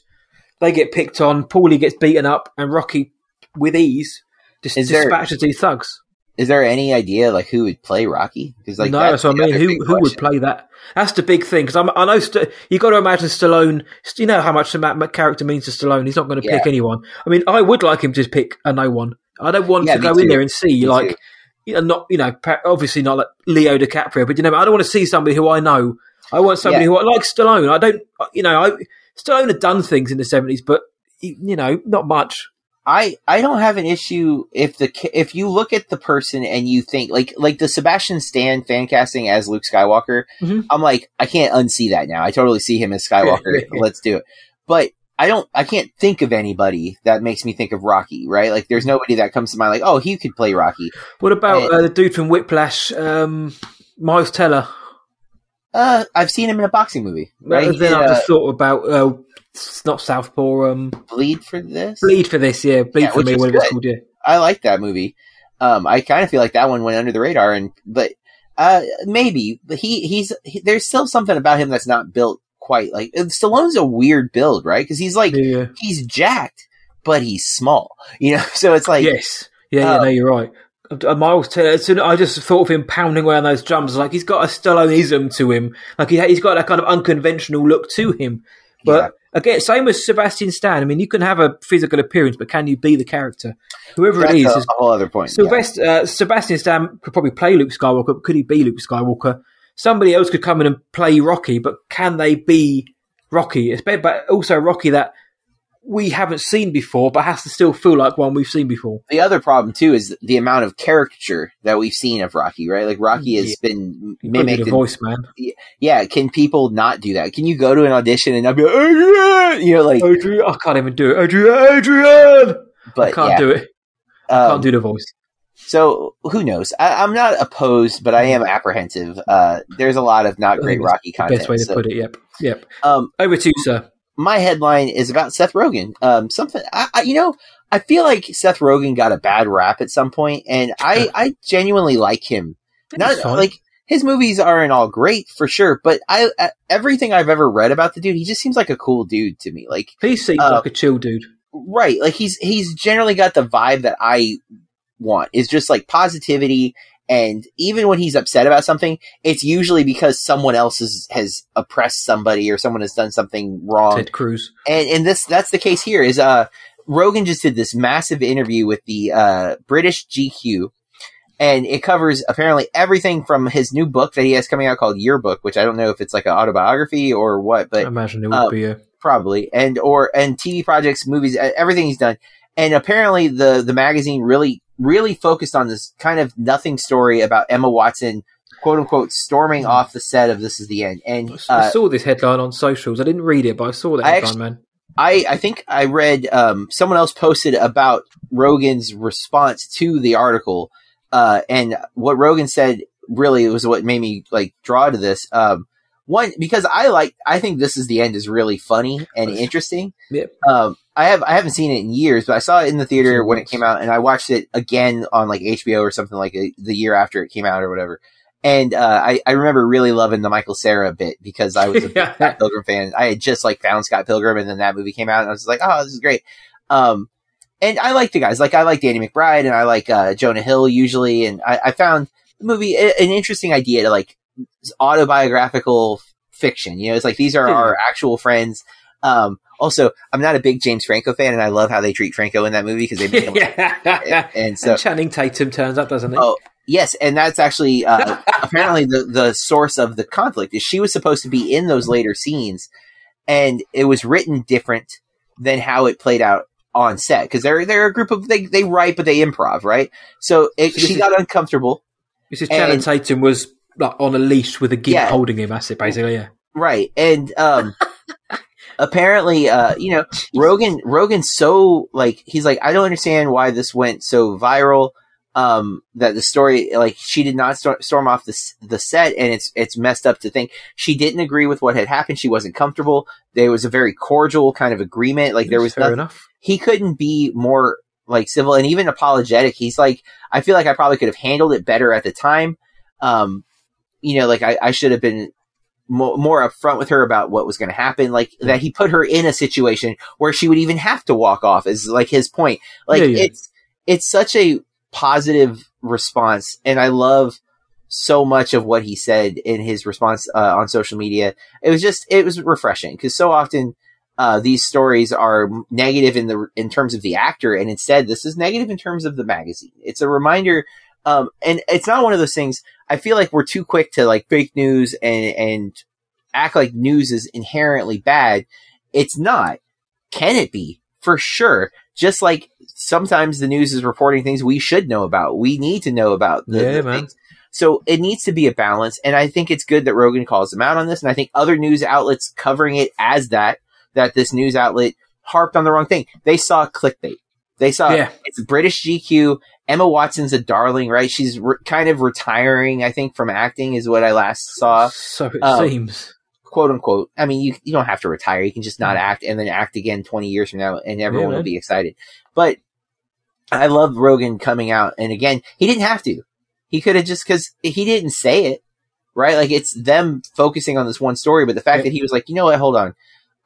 They get picked on, Paulie gets beaten up, and Rocky, with ease, dispatches these thugs. Is there any idea like who would play Rocky? No, that's what I mean. Who would play that? That's the big thing, because I know you got to imagine Stallone. You know how much that character means to Stallone. He's not going to pick anyone. I mean, I would like him to pick a no one. I don't want to go in there and see obviously not like Leo DiCaprio, but I don't want to see somebody who I know. I want somebody who I like Stallone. Stallone had done things in the 70s, but not much. I don't have an issue if you look at the person and you think like the Sebastian Stan fan casting as Luke Skywalker, I'm like, I can't unsee that now. I totally see him as Skywalker. Let's do it. But I can't think of anybody that makes me think of Rocky, right? Like there's nobody that comes to mind like, oh, he could play Rocky. What about the dude from Whiplash, Miles Teller? I've seen him in a boxing movie. Right? Then I just thought about it's not Southpaw. Bleed for this. Yeah, for me. When it's called, I like that movie. I kind of feel like that one went under the radar, but he's there's still something about him that's not built quite like Stallone's a weird build, right? Because he's like he's jacked, but he's small. So it's like you're right. Miles Teller, so I just thought of him pounding away on those drums. Like he's got a Stalloneism to him. Like he's got that kind of unconventional look to him. But again, same as Sebastian Stan. I mean, you can have a physical appearance, but can you be the character? That's a whole other point. Sebastian Stan could probably play Luke Skywalker, but could he be Luke Skywalker? Somebody else could come in and play Rocky, but can they be Rocky? It's better, but also Rocky that we haven't seen before, but has to still feel like one we've seen before. The other problem too is the amount of caricature that we've seen of Rocky, right? Like Rocky has been mimicked. The voice, man. Yeah, can people not do that? Can you go to an audition and not be like, Adrian? Adrian, I can't even do it. Adrian, but I can't do it. I can't do the voice. So who knows? I'm not opposed, but I am apprehensive. There's a lot of not great Rocky content. Best way to put it. Yep. Over to you, sir. My headline is about Seth Rogen. I feel like Seth Rogen got a bad rap at some point, and I genuinely like him. His movies aren't all great for sure, but everything I've ever read about the dude, he just seems like a cool dude to me. Like he seems like a chill dude, right? Like he's generally got the vibe that I want. It's just like positivity. And even when he's upset about something, it's usually because someone else has oppressed somebody or someone has done something wrong. Ted Cruz. And that's the case here is Rogan just did this massive interview with the British GQ. And it covers apparently everything from his new book that he has coming out called Yearbook, which I don't know if it's like an autobiography or what. But I imagine it would be. Probably. And TV projects, movies, everything he's done. And apparently the magazine really focused on this kind of nothing story about Emma Watson, quote unquote, storming off the set of This Is the End. And I saw this headline on socials. I didn't read it, but I saw that headline, man. I think I read someone else posted about Rogan's response to the article. And what Rogan said really was what made me like draw to this. One, because I think This Is the End is really funny and interesting. Yep. I haven't seen it in years, but I saw it in the theater when it came out, and I watched it again on like HBO or something like the year after it came out or whatever. And I remember really loving the Michael Cera bit because I was a big Scott Pilgrim fan. I had just like found Scott Pilgrim, and then that movie came out, and I was like, oh, this is great. And I like the guys, like I like Danny McBride, and I like Jonah Hill usually, and I found movie, an interesting idea to like autobiographical fiction. You know, it's like, these are our actual friends. Also, I'm not a big James Franco fan, and I love how they treat Franco in that movie because they make him and so, and Channing Tatum turns up, doesn't he? Oh, yes, and that's actually apparently the source of the conflict. Is she was supposed to be in those later scenes, and it was written different than how it played out on set because they're a group of they write but they improv, right? So she got uncomfortable. This is Channing Tatum was like on a leash with a gimp holding him. That's it, basically. Yeah, right, and apparently, you know, Rogan's so like, he's like, I don't understand why this went so viral. That the story, like, she did not storm off the set, and it's messed up to think she didn't agree with what had happened. She wasn't comfortable. There was a very cordial kind of agreement. Like, there was fair nothing, enough. He couldn't be more like civil and even apologetic. He's like, I feel like I probably could have handled it better at the time. You know, like I should have been more upfront with her about what was going to happen, like that he put her in a situation where she would even have to walk off is like his point. Like it's such a positive response. And I love so much of what he said in his response on social media. It was refreshing because so often these stories are negative in terms of the actor. And instead this is negative in terms of the magazine. It's a reminder. And it's not one of those things. I feel like we're too quick to like fake news and act like news is inherently bad. It's not. Can it be? For sure. Just like sometimes the news is reporting things we should know about. We need to know about the things. So it needs to be a balance. And I think it's good that Rogan calls them out on this. And I think other news outlets covering it as that this news outlet harped on the wrong thing. They saw clickbait. They saw it's British GQ. Emma Watson's a darling, right? She's kind of retiring, I think, from acting is what I last saw. So it seems. Quote, unquote. I mean, you don't have to retire. You can just not act and then act again 20 years from now, and everyone will be excited. But I love Rogan coming out. And again, he didn't have to. He could have just, because he didn't say it, right? Like, it's them focusing on this one story. But the fact that he was like, you know what, hold on.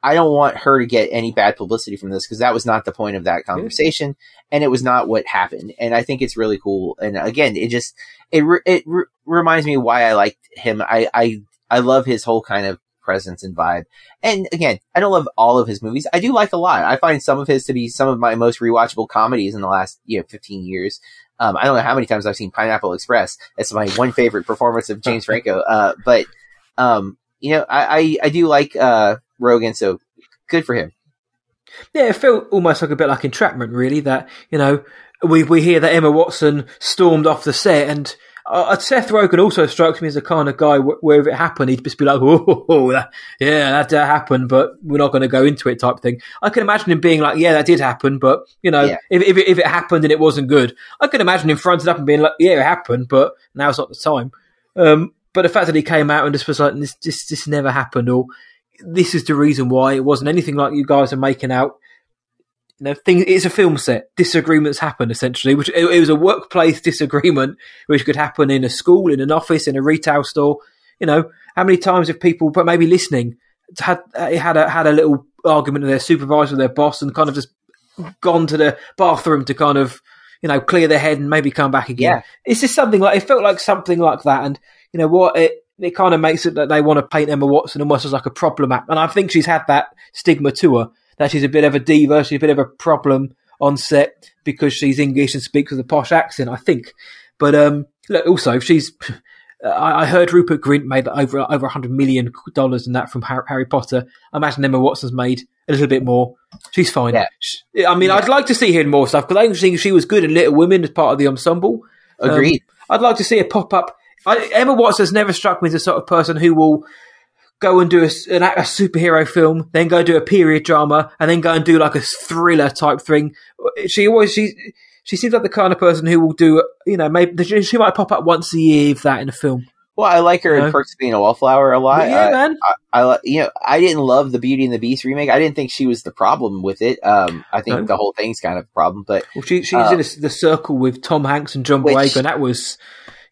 I don't want her to get any bad publicity from this because that was not the point of that conversation, and it was not what happened. And I think it's really cool. And again, it reminds me why I liked him. I love his whole kind of presence and vibe. And again, I don't love all of his movies. I do like a lot. I find some of his to be some of my most rewatchable comedies in the last 15 years. I don't know how many times I've seen Pineapple Express. That's my one favorite performance of James Franco. You know, I do like Rogan, so good for him. Yeah, it felt almost like a bit like entrapment, really, that, you know, we hear that Emma Watson stormed off the set, and Seth Rogen also strikes me as the kind of guy where if it happened, he'd just be like, that happened, but we're not going to go into it type thing. I can imagine him being like, yeah, that did happen, but, you know, if it happened and it wasn't good, I can imagine him fronting up and being like, yeah, it happened, but now's not the time. But the fact that he came out and just was like, this never happened, or this is the reason why it wasn't anything like you guys are making out. You know, it's a film set. Disagreements happen, essentially, which it was a workplace disagreement, which could happen in a school, in an office, in a retail store. You know, how many times have people, but maybe listening, had a little argument with their supervisor, their boss, and kind of just gone to the bathroom to kind of, you know, clear their head and maybe come back again. Yeah. It's just something like, it felt like something like that. And you know what, it kind of makes it that they want to paint Emma Watson almost as like a problem act. And I think she's had that stigma to her, that she's a bit of a diva, she's a bit of a problem on set because she's English and speaks with a posh accent, I think. But look, also, she's... I heard Rupert Grint made over $100 million in that from Harry Potter. I imagine Emma Watson's made a little bit more. She's fine. Yeah. I'd like to see her in more stuff because I think she was good in Little Women as part of the ensemble. Agreed. I'd like to see her pop up. Emma Watson has never struck me as the sort of person who will go and do a superhero film, then go do a period drama, and then go and do like a thriller type thing. She seems like the kind of person who will do, you know, maybe she might pop up once a year if that in a film. Well, I like her in Perks of Being a Wallflower a lot. Yeah, man. I didn't love the Beauty and the Beast remake. I didn't think she was the problem with it. I think the whole thing's kind of a problem. But she's in the Circle with Tom Hanks and John Boyega, and that was.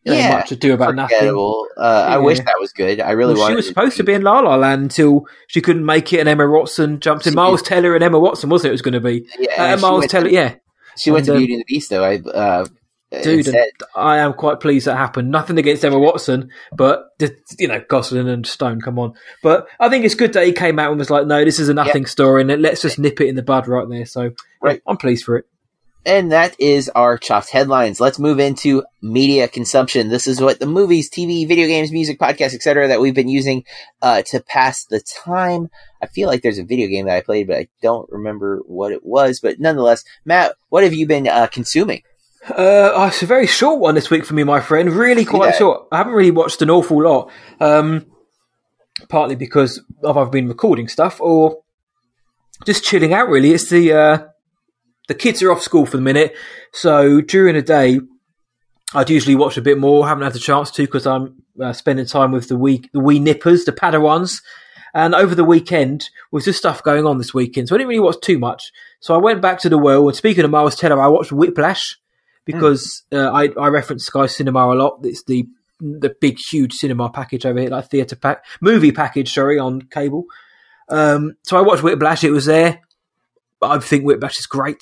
Much Ado About Nothing. I wish that was good. I really wanted. She was supposed to be in La La Land until she couldn't make it, and Emma Watson jumped in. Miles Teller and Emma Watson, wasn't it? It was going to be Miles Teller. She went to Beauty and the Beast, though. I Dude, instead, I am quite pleased that happened. Nothing against Emma Watson, but, you know, Gosling and Stone, come on. But I think it's good that he came out and was like, no, this is a nothing story, and let's just nip it in the bud right there. So I'm pleased for it. And that is our Chopped Headlines. Let's move into media consumption. This is what the movies, TV, video games, music, podcasts, etc. that we've been using to pass the time. I feel like there's a video game that I played, but I don't remember what it was. But nonetheless, Matt, what have you been consuming? It's a very short one this week for me, my friend. Really quite short. I haven't really watched an awful lot. Partly because I've been recording stuff or just chilling out, really. It's the kids are off school for the minute. So during the day, I'd usually watch a bit more. Haven't had the chance to because I'm spending time with the wee nippers, the Padawans. And over the weekend was just stuff going on this weekend. So I didn't really watch too much. So I went back to the well. And speaking of Miles Teller, I watched Whiplash. Because I reference Sky Cinema a lot. It's the big, huge cinema package over here, like movie package, on cable. So I watched Whiplash. It was there. I think Whiplash is great.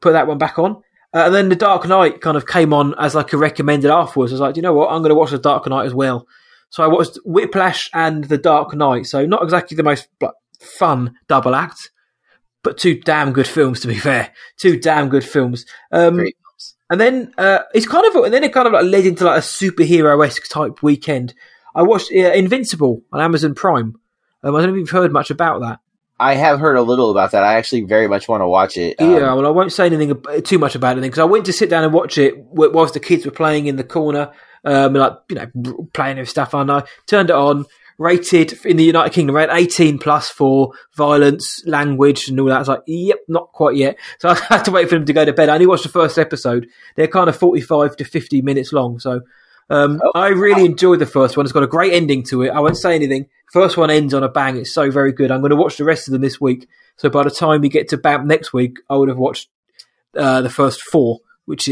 Put that one back on. And then The Dark Knight kind of came on as like a recommended afterwards. I was like, do you know what? I'm going to watch The Dark Knight as well. So I watched Whiplash and The Dark Knight. So not exactly the most fun double act, but two damn good films, to be fair. Two damn good films. Great. And then it kind of led into like a superhero-esque type weekend. I watched Invincible on Amazon Prime. I don't know if you've heard much about that. I have heard a little about that. I actually very much want to watch it. Yeah, well, I won't say anything too much about it because I went to sit down and watch it whilst the kids were playing in the corner, playing with stuff. And I turned it on, rated in the United Kingdom, rated 18+ for violence, language, and all that. I was like, yep, not quite yet. So I had to wait for them to go to bed. I only watched the first episode. They're kind of 45 to 50 minutes long. So I really enjoyed the first one. It's got a great ending to it. I won't say anything. First one ends on a bang. It's so very good. I'm going to watch the rest of them this week. So by the time we get to BAMP next week, I would have watched the first four,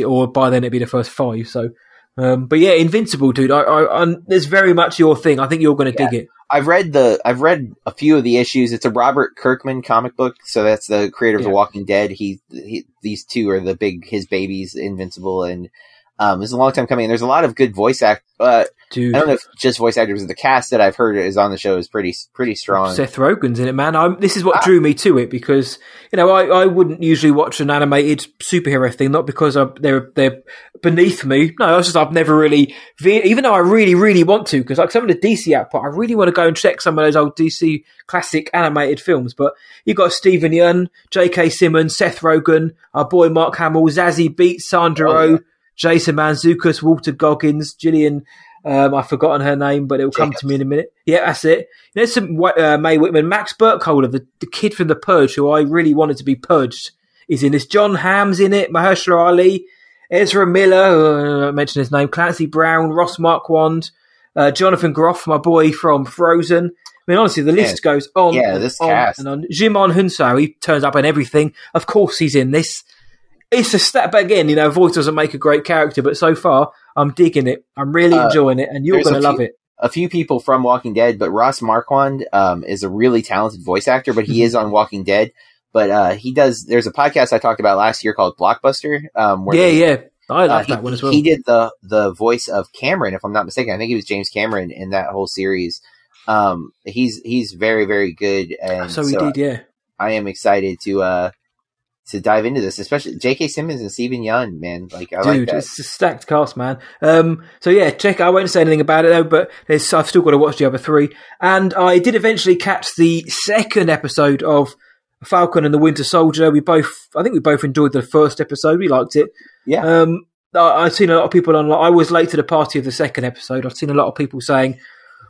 or by then it'd be the first five. So. But yeah, Invincible, dude. It's very much your thing. I think you're going to dig it. I've read a few of the issues. It's a Robert Kirkman comic book, so that's the creator of The Walking Dead. He these two are his babies, Invincible, and this is a long time coming. And there's a lot of good voice act. Dude. I don't know if just voice actors, but the cast that I've heard is on the show is pretty strong. Seth Rogen's in it, man. This is what drew me to it because you know I wouldn't usually watch an animated superhero thing, not because they're beneath me. No, it's just I've never really, even though I really really want to, because like some of the DC output, I really want to go and check some of those old DC classic animated films. But you got Steven Yeun, J.K. Simmons, Seth Rogen, our boy Mark Hamill, Zazie Beetz, Sandra Oh, Jason Mantzoukas, Walter Goggins, Gillian, I've forgotten her name, but it'll come to me in a minute. Yeah, that's it. There's some Mae Whitman. Max Burkholder, the kid from The Purge, who I really wanted to be purged, is in this. John Hamm's in it, Mahershala Ali, Ezra Miller, I mentioned his name, Clancy Brown, Ross Marquand, Jonathan Groff, my boy from Frozen. I mean, honestly, the list goes on and on. Jimon Hunso, he turns up in everything. Of course he's in this. It's a step back in, you know, voice doesn't make a great character, but so far I'm digging it. I'm really enjoying it, and you're going to love it. A few people from Walking Dead, but Ross Marquand is a really talented voice actor, but he is on Walking Dead. But there's a podcast I talked about last year called Blockbuster. I love that one as well. He did the voice of Cameron, if I'm not mistaken. I think he was James Cameron in that whole series. He's very, very good. And so he did. I am excited to dive into this, especially J.K. Simmons and Steven Yeun, man. Dude, it's a stacked cast, man. I won't say anything about it though, but I've still got to watch the other three. And I did eventually catch the second episode of Falcon and the Winter Soldier. I think we both enjoyed the first episode. We liked it. Yeah. I've seen a lot of people online. I was late to the party of the second episode. I've seen a lot of people saying,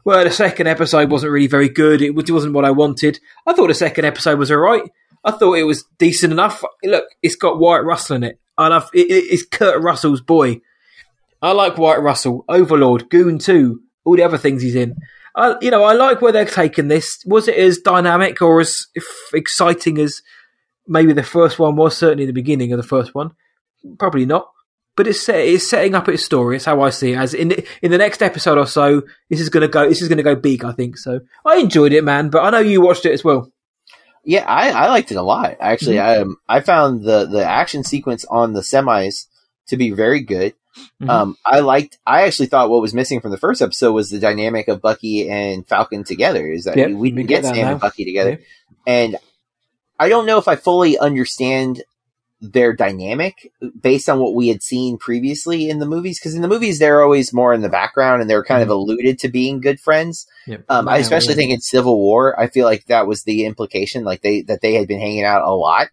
well, the second episode wasn't really very good. It wasn't what I wanted. I thought the second episode was all right. I thought it was decent enough. Look, it's got Wyatt Russell in it. I love it. It's Kurt Russell's boy. I like Wyatt Russell, Overlord, Goon 2, all the other things he's in. I like where they're taking this. Was it as dynamic or as exciting as maybe the first one was? Certainly the beginning of the first one, probably not. But it's setting up its story. It's how I see it. As in the next episode or so, this is gonna go big. I think so. I enjoyed it, man. But I know you watched it as well. Yeah, I liked it a lot, actually. I found the action sequence on the semis to be very good. Mm-hmm. I actually thought what was missing from the first episode was the dynamic of Bucky and Falcon together. Is that we didn't get Sam and Bucky together. Yep. And I don't know if I fully understand their dynamic based on what we had seen previously in the movies. Cause in the movies, they're always more in the background and they're kind of alluded to being good friends. Yep. I especially think in Civil War, I feel like that was the implication, like that they had been hanging out a lot.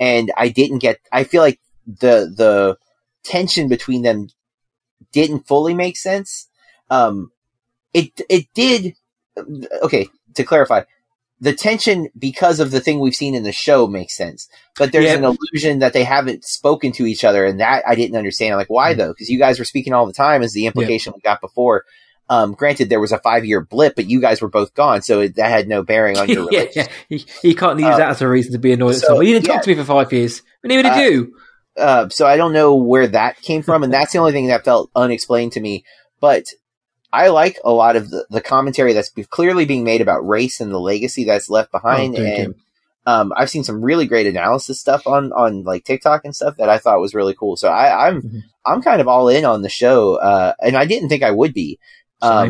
And I feel like the tension between them didn't fully make sense. It did. Okay. To clarify, the tension because of the thing we've seen in the show makes sense, but there's an illusion that they haven't spoken to each other. And that I didn't understand. I'm like, why though? Because you guys were speaking all the time is the implication we got before. Granted, there was a 5-year blip, but you guys were both gone, so that had no bearing on your relationship. He can't use that as a reason to be annoyed at someone. You didn't talk to me for 5 years. What do you want to do? So I don't know where that came from, and that's the only thing that felt unexplained to me. But I like a lot of the commentary that's clearly being made about race and the legacy that's left behind. I've seen some really great analysis stuff on like TikTok and stuff that I thought was really cool. So I'm kind of all in on the show, and I didn't think I would be. I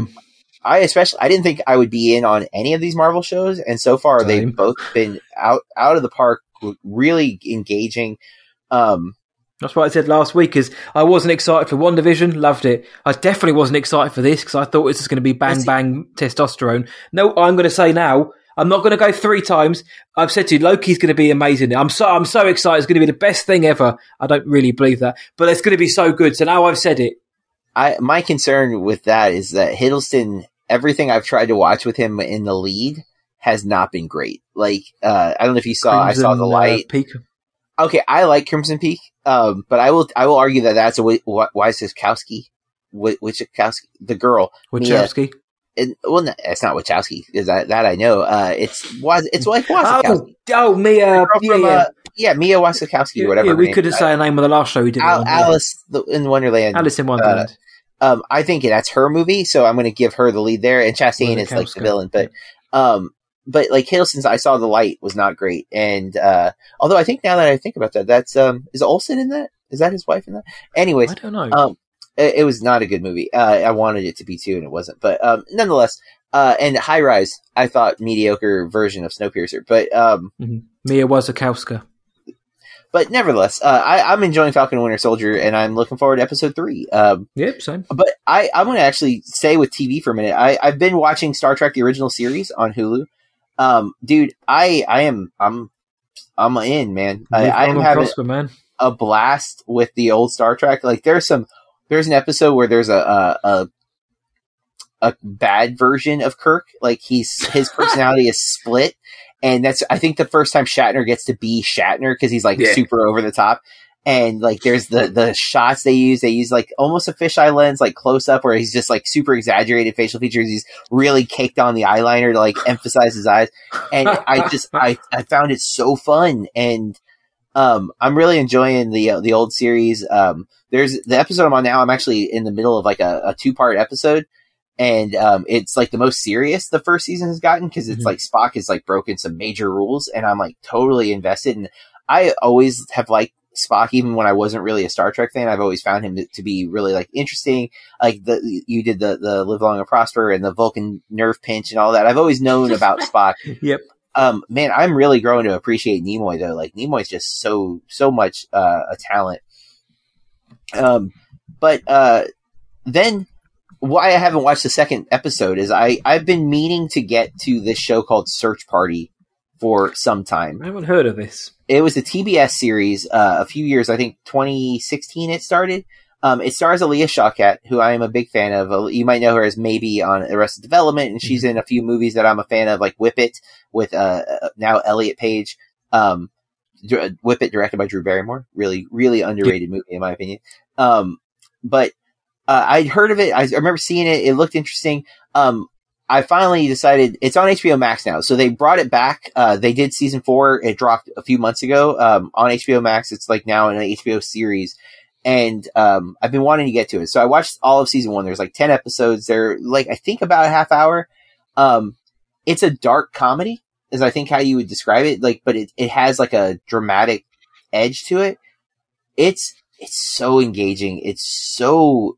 didn't think I would be in on any of these Marvel shows, and so far they've both been out of the park, really engaging. That's what I said last week. Is I wasn't excited for WandaVision, loved it. I definitely wasn't excited for this because I thought it's just going to be bang testosterone. No, I'm going to say now. I'm not going to go 3 times. I've said to you, Loki's going to be amazing. I'm so excited. It's going to be the best thing ever. I don't really believe that, but it's going to be so good. So now I've said it. My concern with that is that Hiddleston, everything I've tried to watch with him in the lead has not been great. Like, I don't know if you saw, Crimson, I saw The Light. Peak. Okay. I like Crimson Peak. But I will argue that that's Wachowski, the girl. Wachowski. No, it's not Wachowski because that I know. It's like Wachowski. Oh, Mia. Mia Wasikowski or whatever. Yeah, we couldn't say her name on the last show we did. Alice in Wonderland. I think that's her movie, so I'm going to give her the lead there. And Chastain is like the villain, but like Hiddleston's, I saw The Light was not great. And although I think now that I think about that, that's is Olsen in that? Is that his wife in that? Anyways, I don't know. It was not a good movie. I wanted it to be too, and it wasn't. But nonetheless, and High Rise, I thought mediocre version of Snowpiercer, but Mia Wasikowska. But nevertheless, I'm enjoying Falcon and Winter Soldier, and I'm looking forward to episode 3. Yep, same. But I'm going to actually stay with TV for a minute. I've been watching Star Trek: The Original Series on Hulu. Dude, I'm in, man. I'm having a blast with the old Star Trek. Like there's an episode where there's a bad version of Kirk. Like his personality is split. And that's, I think, the first time Shatner gets to be Shatner because he's like super over the top. And like, there's the shots they use like almost a fisheye lens, like close up where he's just like super exaggerated facial features. He's really caked on the eyeliner to like emphasize his eyes. And I found it so fun. And I'm really enjoying the old series. There's the episode I'm on now. I'm actually in the middle of like a 2-part episode. And it's like the most serious the first season has gotten because it's like Spock has like broken some major rules, and I'm like totally invested. And I always have liked Spock, even when I wasn't really a Star Trek fan. I've always found him to be really like interesting. Like you did the Live Long and Prosper and the Vulcan nerve pinch and all that. I've always known about Spock. Yep. Man, I'm really growing to appreciate Nimoy though. Like Nimoy's just so much a talent. But then. Why I haven't watched the second episode is I've been meaning to get to this show called Search Party for some time. I haven't heard of this. It was a TBS series a few years, I think 2016 it started. It stars Aaliyah Shawkat, who I am a big fan of. You might know her as maybe on Arrested Development, and she's in a few movies that I'm a fan of, like Whip It with now Elliot Page. Whip It, directed by Drew Barrymore. Really, really underrated movie, in my opinion. But I'd heard of it. I remember seeing it. It looked interesting. I finally decided it's on HBO Max now. So they brought it back. They did season 4. It dropped a few months ago on HBO Max. It's like now an HBO series. And I've been wanting to get to it. So I watched all of season 1. There's like 10 episodes. They're like, I think about a half hour. It's a dark comedy is I think how you would describe it. Like, but it has like a dramatic edge to it. It's it's so engaging. It's so,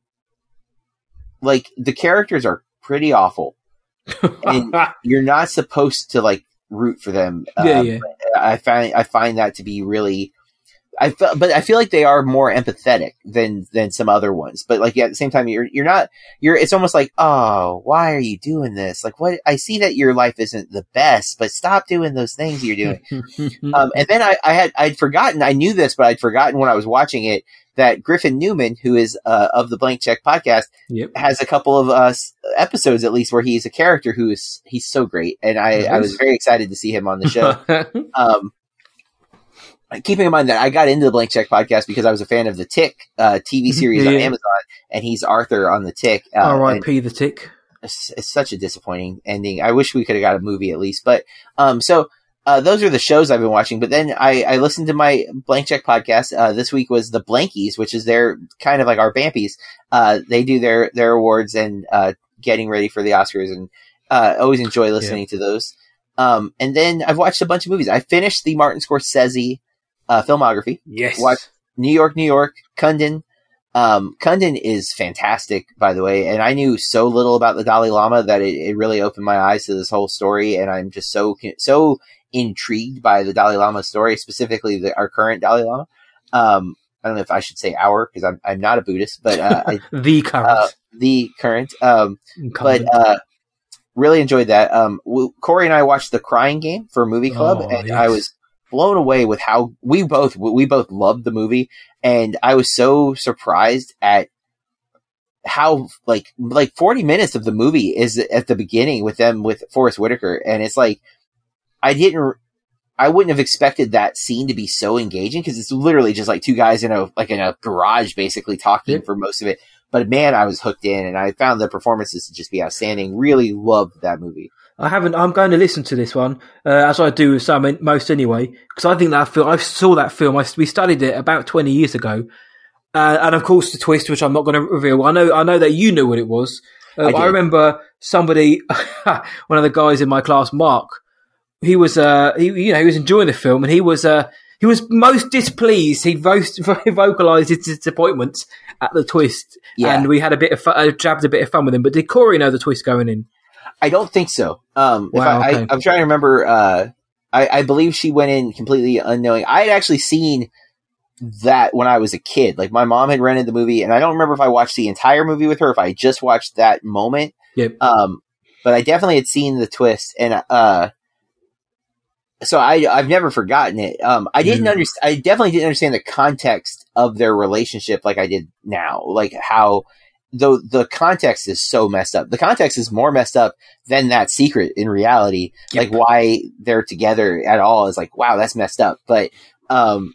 like, the characters are pretty awful. And you're not supposed to, like, root for them. Yeah. I find that to be really, but I feel like they are more empathetic than some other ones. But like, yeah, at the same time, you're not, it's almost like, oh, why are you doing this? Like, what? I see that your life isn't the best, but stop doing those things you're doing. And then I'd forgotten when I was watching it that Griffin Newman, who is of the Blank Check podcast, yep, has a couple of episodes at least where he's a character he's so great. And I was very excited to see him on the show. Keeping in mind that I got into the Blank Check podcast because I was a fan of The Tick TV series on Amazon, and he's Arthur on The Tick. R.I.P. The Tick. It's such a disappointing ending. I wish we could have got a movie at least. But so those are the shows I've been watching. But then I listened to my Blank Check podcast. This week was The Blankies, which is their kind of like our Bampies. They do their awards and getting ready for the Oscars, and always enjoy listening to those. And then I've watched a bunch of movies. I finished the Martin Scorsese filmography. Yes. Watch New York, Kundun. Kundun is fantastic, by the way, and I knew so little about the Dalai Lama that it really opened my eyes to this whole story, and I'm just so intrigued by the Dalai Lama story, specifically our current Dalai Lama. I don't know if I should say our, because I'm not a Buddhist, but the current. Really enjoyed that. Corey and I watched The Crying Game for Movie Club, I was blown away with how we both loved the movie, and I was so surprised at how like 40 minutes of the movie is at the beginning with Forrest Whitaker, and it's like I wouldn't have expected that scene to be so engaging, because it's literally just like two guys in a garage basically talking for most of it. But man, I was hooked in, and I found the performances to just be outstanding. Really loved that movie. I'm going to listen to this one, as I do with most anyway, because I think that film, I saw that film, we studied it about 20 years ago. And of course the twist, which I'm not going to reveal. I know that you knew what it was. I remember somebody, one of the guys in my class, Mark, he was enjoying the film, and he was most displeased. He vocalized his disappointment at the twist. Yeah. And we had a bit of jabbed a bit of fun with him, but did Corey know the twist going in? I don't think so. I'm trying to remember. I believe she went in completely unknowing. I had actually seen that when I was a kid. Like, my mom had rented the movie, and I don't remember if I watched the entire movie with her, if I just watched that moment. Yep. But I definitely had seen the twist, and so I've never forgotten it. I definitely didn't understand the context of their relationship like I did now. Like, how, though the context is so messed up. The context is more messed up than that secret in reality. Yep. Like, why they're together at all is like, wow, that's messed up. But, and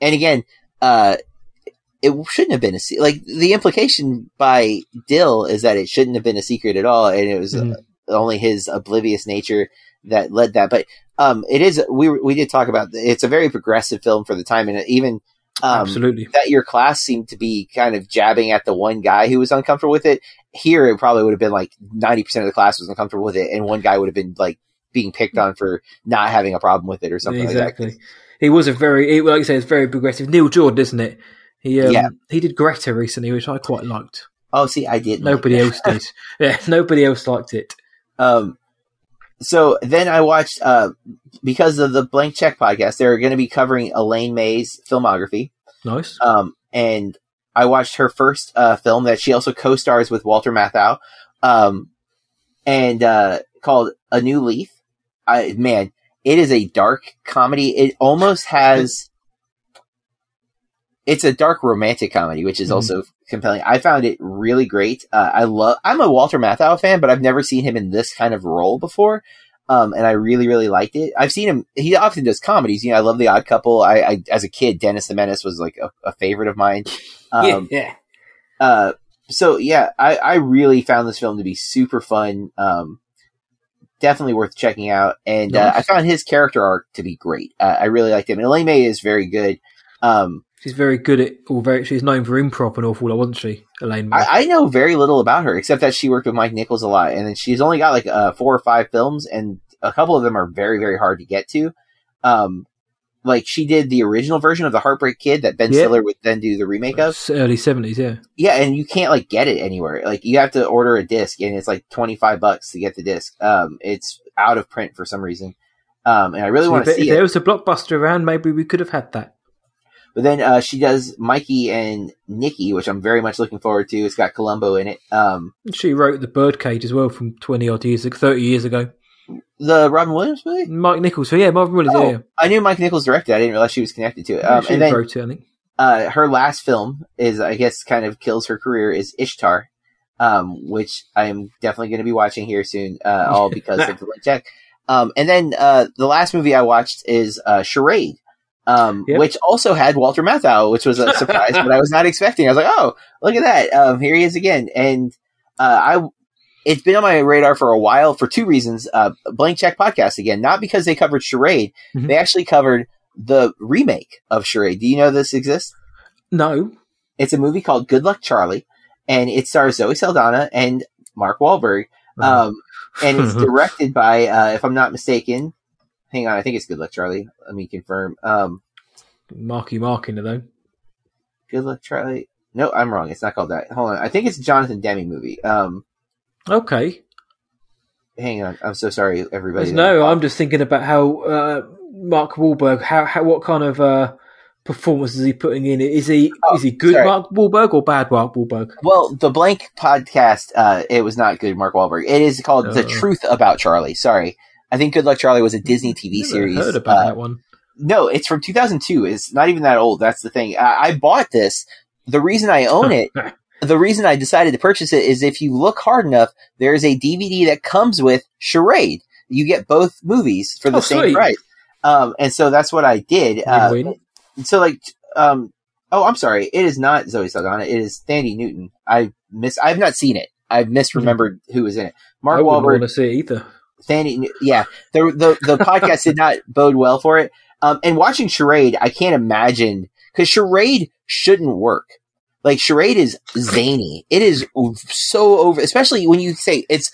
again, it shouldn't have been a secret. Like, the implication by Dill is that it shouldn't have been a secret at all. And it was only his oblivious nature that led that. But, it is, we did talk about it's a very progressive film for the time. And even, absolutely, that your class seemed to be kind of jabbing at the one guy who was uncomfortable with it. Here, it probably would have been like 90% of the class was uncomfortable with it, and one guy would have been like being picked on for not having a problem with it or something. Exactly. Like that. He was like you say, it's very progressive. Neil Jordan, isn't it? He did Greta recently, which I quite liked. Oh, see, I didn't. Nobody else did. Yeah, nobody else liked it. So then I watched, because of the Blank Check podcast, they're going to be covering Elaine May's filmography. Nice. And I watched her first film that she also co-stars with Walter Matthau, and called A New Leaf. It is a dark comedy. It almost has... It's a dark romantic comedy, which is also compelling. I found it really great. I'm a Walter Matthau fan, but I've never seen him in this kind of role before. And I really, really liked it. I've seen him. He often does comedies. You know, I love The Odd Couple. I as a kid, Dennis the Menace was like a favorite of mine. I really found this film to be super fun. Definitely worth checking out. And nice. I found his character arc to be great. I really liked him. And Elaine May is very good. She's very good at, she's known for improv an awful lot, wasn't she, Elaine May? I know very little about her, except that she worked with Mike Nichols a lot, and then she's only got like 4 or 5 films, and a couple of them are very, very hard to get to. Like, she did the original version of The Heartbreak Kid that Ben Stiller would then do the remake of. Early 70s, yeah. Yeah, and you can't, like, get it anywhere. Like, you have to order a disc, and it's, like, $25 to get the disc. It's out of print for some reason. And I really want to see it. If there was a Blockbuster around, maybe we could have had that. But then she does Mikey and Nikki, which I'm very much looking forward to. It's got Columbo in it. She wrote The Birdcage as well from 20-odd years, like 30 years ago. The Robin Williams movie? Mike Nichols. So yeah, Robin Williams. Oh, yeah. I knew Mike Nichols directed. I didn't realize she was connected to it. And then wrote it, I think. Her last film is, I guess, kind of kills her career, is Ishtar, which I am definitely going to be watching here soon, all because of the Blank Check. And then the last movie I watched is Charade, which also had Walter Matthau, which was a surprise, but I was not expecting. I was like, oh, look at that. Here he is again. And it's been on my radar for a while for two reasons. Blank Check podcast again, not because they covered Charade. Mm-hmm. They actually covered the remake of Charade. Do you know this exists? No. It's a movie called Good Luck Charlie, and it stars Zoe Saldana and Mark Wahlberg. And it's directed by, if I'm not mistaken, hang on, I think it's Good Luck Charlie. Let me confirm. Marky Mark in it, though. Good Luck Charlie. No, I'm wrong. It's not called that. Hold on. I think it's a Jonathan Demme movie. Okay. Hang on. I'm so sorry, everybody. No, I'm just thinking about how Mark Wahlberg, what kind of performance is he putting in? Is he good Mark Wahlberg or bad Mark Wahlberg? Well, the Blank podcast, it was not good Mark Wahlberg. It is called The Truth About Charlie. Sorry. I think Good Luck Charlie was a Disney TV series. I've heard about that one. No, it's from 2002. It's not even that old. That's the thing. I bought this. The reason I own it... The reason I decided to purchase it is if you look hard enough, there is a DVD that comes with Charade. You get both movies for the same price. And so that's what I did. I'm sorry. It is not Zoe Saldana. It is Thandie Newton. I've not seen it. I've misremembered who was in it. Mark Wahlberg. I wouldn't want to see it either. Thandie, yeah. The podcast did not bode well for it. And watching Charade, I can't imagine, because Charade shouldn't work. Like, Charade is zany. It is so over, especially when you say it's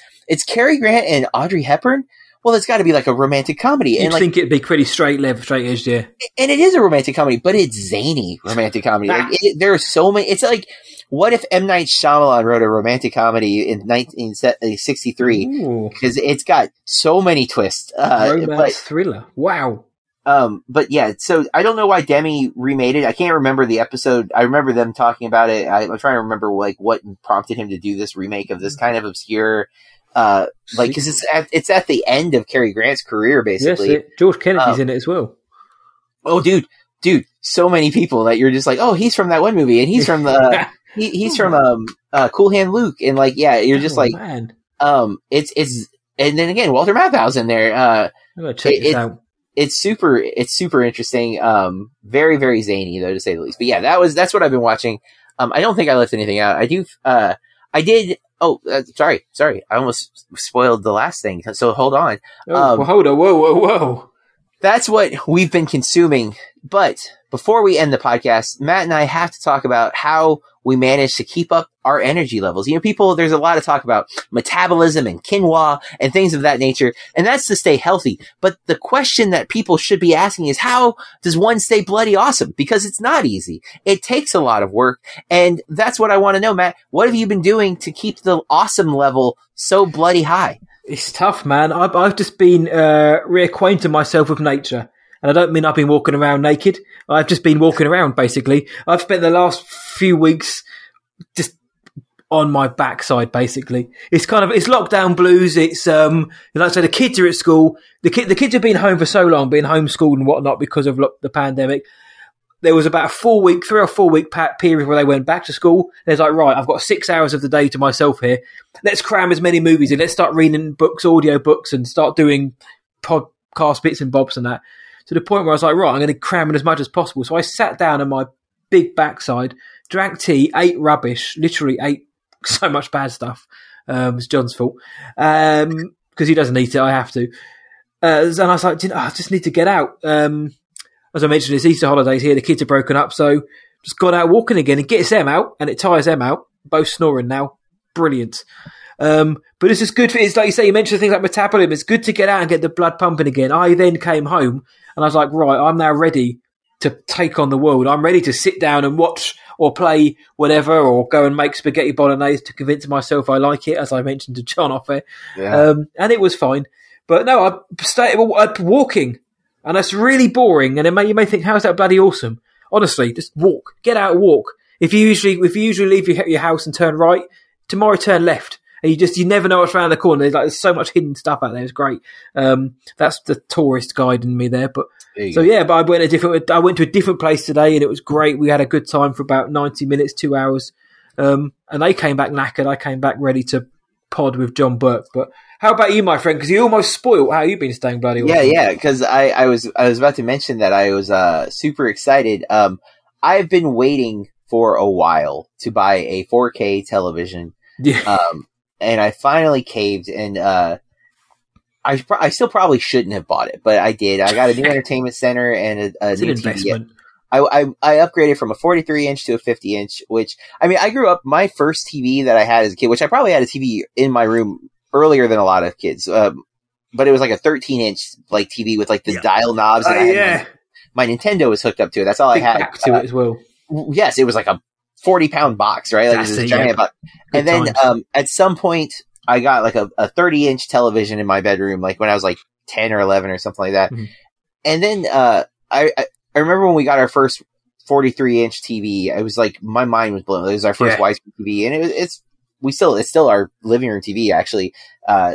Cary Grant and Audrey Hepburn. Well, it's got to be like a romantic comedy. You'd think it'd be pretty straight edge, yeah. And it is a romantic comedy, but it's zany romantic comedy. Like, there are so many. It's like, what if M. Night Shyamalan wrote a romantic comedy in 1963? Because it's got so many twists. Romance thriller. Wow. But yeah, so I don't know why Demi remade it. I can't remember the episode. I remember them talking about it. I'm trying to remember like what prompted him to do this remake of this kind of obscure, like, cause it's at the end of Cary Grant's career, basically. Yes, George Kennedy's in it as well. Oh, dude, so many people that you're just like, oh, he's from that one movie and he's from the, he's from, Cool Hand Luke. And like, yeah, you're just and then again, Walter Matthau's in there. I'm going to check this out. It's super interesting. Very, very zany though, to say the least. But yeah, that's what I've been watching. I don't think I left anything out. Sorry. I almost spoiled the last thing. So hold on. Whoa. That's what we've been consuming. But before we end the podcast, Matt and I have to talk about how we managed to keep up our energy levels. You know, people, there's a lot of talk about metabolism and quinoa and things of that nature, and that's to stay healthy. But the question that people should be asking is, how does one stay bloody awesome? Because it's not easy. It takes a lot of work, and that's what I want to know, Matt. What have you been doing to keep the awesome level so bloody high? It's tough, man. I've just been reacquainting myself with nature. And I don't mean I've been walking around naked. I've just been walking around, basically. I've spent the last few weeks just on my backside, basically. It's lockdown blues. It's, like I say, the kids are at school. The kids have been home for so long, being homeschooled and whatnot because of the pandemic. There was about a 3 or 4 week period where they went back to school. There's like, right, I've got 6 hours of the day to myself here. Let's cram as many movies in. Let's start reading books, audio books, and start doing podcast bits and bobs and that. To the point where I was like, right, I'm going to cram in as much as possible. So I sat down on my big backside, drank tea, ate rubbish, literally ate so much bad stuff. It's John's fault. Because he doesn't eat it, I have to. And I was like, I just need to get out. As I mentioned, it's Easter holidays here. The kids are broken up. So just got out walking again. It gets them out and it tires them out. Both snoring now. Brilliant. But this is good for, it's like you say, you mentioned things like metabolism. It's good to get out and get the blood pumping again. I then came home and I was like, right, I'm now ready to take on the world. I'm ready to sit down and watch or play whatever or go and make spaghetti bolognese to convince myself I like it, as I mentioned to John off air. Yeah. And it was fine. But no, I started walking, and that's really boring. And it may, you may think, how is that bloody awesome? Honestly, just walk. Get out and walk. If you usually leave your house and turn right, tomorrow turn left. And you never know what's around the corner. There's so much hidden stuff out there. It's great. That's the tourist guide in me there. But yeah. So yeah, but I went to a different place today, and it was great. We had a good time for about 90 minutes, 2 hours. And they came back knackered. I came back ready to pod with John Burke. But how about you, my friend? Because you almost spoiled how you've been staying bloody. Yeah, awesome. Yeah. Because I was about to mention that I was super excited. I've been waiting for a while to buy a 4K television. Yeah. And I finally caved, and I still probably shouldn't have bought it, but I did. I got a new entertainment center and a new TV. I upgraded from a 43-inch to a 50-inch, which, I mean, I grew up, my first TV that I had as a kid, which I probably had a TV in my room earlier than a lot of kids, but it was like a 13-inch like TV with like the dial knobs. And my Nintendo was hooked up to it. That's all I had. Back to it as well. Yes, it was like a 40-pound box, right? Like it was a giant box. And then at some point, I got like a 30-inch television in my bedroom, like when I was like 10 or 11 or something like that. Mm-hmm. And then I remember when we got our first 43-inch TV. It was like my mind was blown. It was our first widescreen TV, and it's still our living room TV. Actually,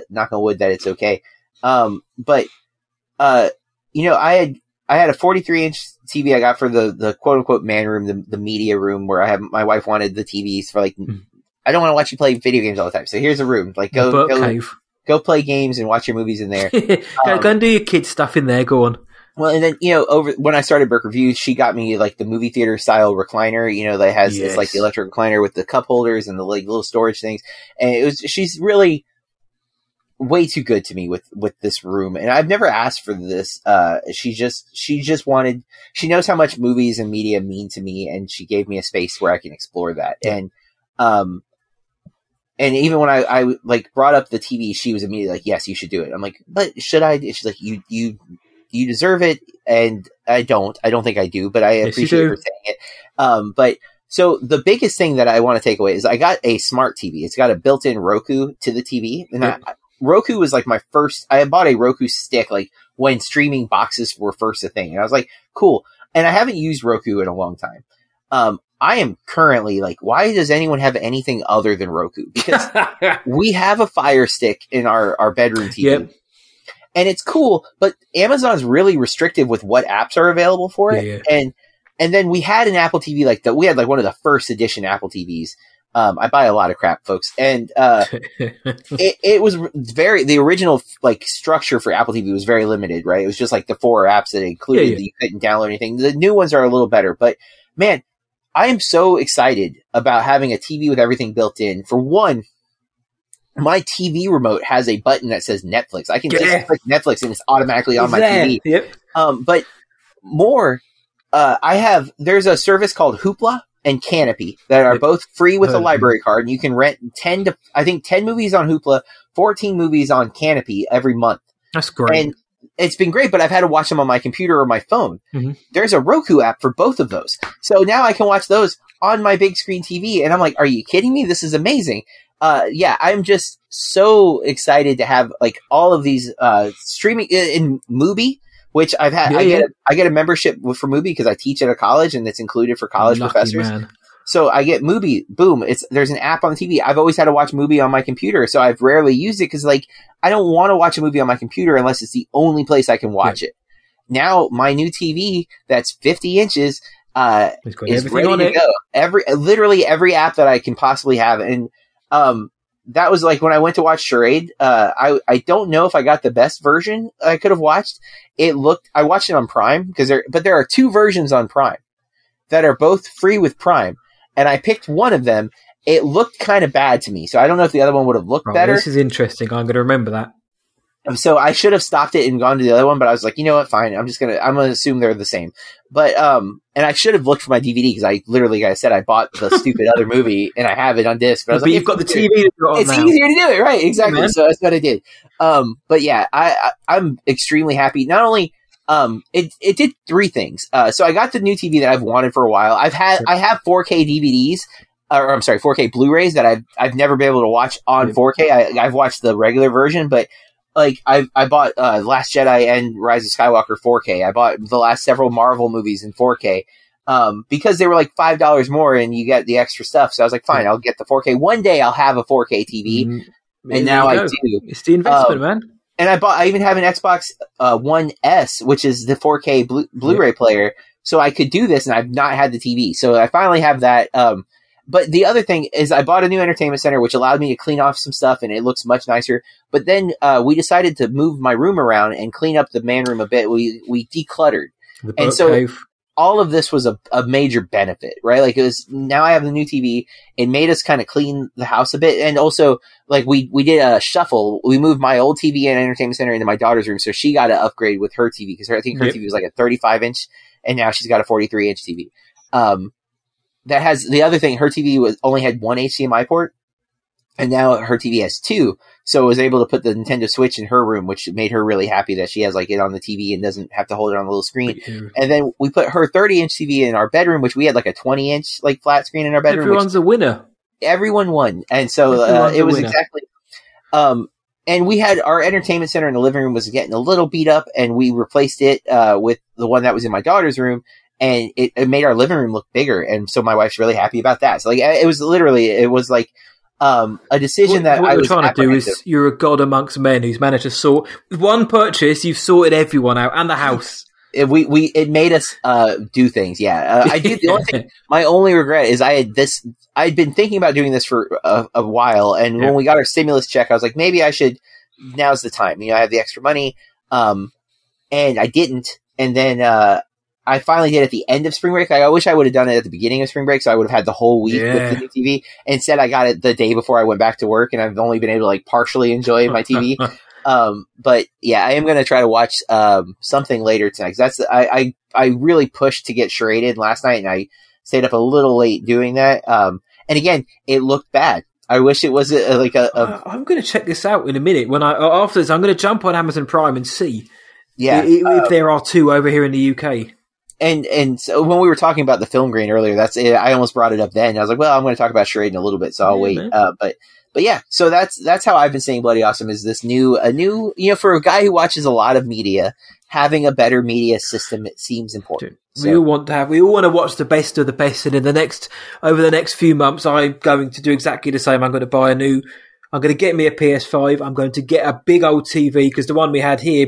knock on wood that it's okay. I had a 43-inch TV I got for the quote unquote man room, the media room where my wife wanted the TVs for like, I don't want to watch you play video games all the time. So here's a room, like go play games and watch your movies in there. Go and do your kids stuff in there. Go on. Well, and then, over when I started Burke Reviews, she got me like the movie theater style recliner, that has this like the electric recliner with the cup holders and the like little storage things. And she's really way too good to me with this room. And I've never asked for this. She knows how much movies and media mean to me. And she gave me a space where I can explore that. And even when I like brought up the TV, she was immediately like, yes, you should do it. I'm like, but should I? She's like, you deserve it. And I don't think I do, but I appreciate her saying it. So the biggest thing that I want to take away is I got a smart TV. It's got a built-in Roku to the TV. And Roku was like my first, I had bought a Roku stick, like when streaming boxes were first a thing. And I was like, cool. And I haven't used Roku in a long time. I am currently like, why does anyone have anything other than Roku? Because we have a Fire Stick in our bedroom TV. Yep. And it's cool, but Amazon's really restrictive with what apps are available for it. Yeah. And then we had an Apple TV we had like one of the first edition Apple TVs. I buy a lot of crap, folks. And it was very, the original like structure for Apple TV was very limited, right? It was just like the four apps that it included that you couldn't download anything. The new ones are a little better, but man, I am so excited about having a TV with everything built in. For one, my TV remote has a button that says Netflix. I can just click Netflix and it's automatically on my TV. Yep. But more, there's a service called Hoopla and Canopy that are both free with a library card. And you can rent 10 movies on Hoopla, 14 movies on Canopy every month. That's great. And it's been great, but I've had to watch them on my computer or my phone. Mm-hmm. There's a Roku app for both of those. So now I can watch those on my big screen TV. And I'm like, are you kidding me? This is amazing. I'm just so excited to have like all of these streaming in Mubi, which I've had. Yeah, I get a membership for Mubi because I teach at a college, and it's included for college professors. Man. So I get Mubi. Boom! There's an app on the TV. I've always had to watch Mubi on my computer, so I've rarely used it because like I don't want to watch a movie on my computer unless it's the only place I can watch it. Now my new TV that's 50 inches is ready to go. Literally every app that I can possibly have and. That was like when I went to watch Charade, I don't know if I got the best version I could have watched. I watched it on Prime but there are two versions on Prime that are both free with Prime. And I picked one of them. It looked kind of bad to me. So I don't know if the other one would have looked better. This is interesting. I'm going to remember that. So I should have stopped it and gone to the other one, but I was like, you know what? Fine. I'm going to assume they're the same. But, and I should have looked for my DVD because I literally, like I said, I bought the stupid other movie and I have it on disc. But I was like, you've got the TV to do it. It's easier to do it. Right. Exactly. Yeah, so that's what I did. But yeah, I'm extremely happy. Not only, it did three things. So I got the new TV that I've wanted for a while. I have 4K DVDs. Or I'm sorry, 4K Blu-rays that I've never been able to watch on 4K. I've watched the regular version, but like I bought Last Jedi and Rise of Skywalker 4K. I bought the last several Marvel movies in 4K because they were like $5 more and you get the extra stuff. So I was like, fine, I'll get the 4K. One day I'll have a 4K TV, and now I do. It's the investment, man. And I even have an Xbox One S, which is the 4K Blu-ray player, so I could do this, and I've not had the TV, so I finally have that. But the other thing is I bought a new entertainment center, which allowed me to clean off some stuff, and it looks much nicer. But then we decided to move my room around and clean up the man room a bit. We decluttered. And so all of this was a major benefit, right? Like it was, now I have the new TV. It made us kind of clean the house a bit. And also like we did a shuffle. We moved my old TV and entertainment center into my daughter's room. So she got an upgrade with her TV because I think her TV was like a 35-inch, and now she's got a 43-inch TV. That has the other thing. Her TV only had one HDMI port, and now her TV has two. So I was able to put the Nintendo Switch in her room, which made her really happy that she has like it on the TV and doesn't have to hold it on the little screen. Mm-hmm. And then we put her 30-inch TV in our bedroom, which we had like a 20-inch like flat screen in our bedroom. Everyone's a winner. Everyone won, and so it was exactly. And we had our entertainment center in the living room was getting a little beat up, and we replaced it with the one that was in my daughter's room. And it made our living room look bigger. And so my wife's really happy about that. So like, it was like a decision that I was trying to do is you're a god amongst men who's managed to sort with one purchase. You've sorted everyone out and the house. It made us do things. Yeah. I did. The only thing, my only regret is I'd been thinking about doing this for a while. And when we got our stimulus check, I was like, maybe I should, now's the time, you know, I have the extra money. And I didn't. And then, I finally did at the end of spring break. I wish I would have done it at the beginning of spring break, so I would have had the whole week with the new TV. Instead, I got it the day before I went back to work, and I've only been able to like partially enjoy my TV. But yeah, I am going to try to watch something later tonight. Cause that's I really pushed to get Charaded last night, and I stayed up a little late doing that. And again, it looked bad. I wish it was I'm going to check this out in a minute. After this, I'm going to jump on Amazon Prime and see if there are two over here in the UK. And so when we were talking about the film grain earlier, that's it. I almost brought it up then. I was like, well, I'm going to talk about Charade in a little bit, so I'll wait. But yeah, so that's how I've been saying Bloody Awesome is this new, you know, for a guy who watches a lot of media, having a better media system, it seems important. So, we all want to watch the best of the best. And over the next few months, I'm going to do exactly the same. I'm going to buy I'm going to get me a PS5. I'm going to get a big old TV because the one we had here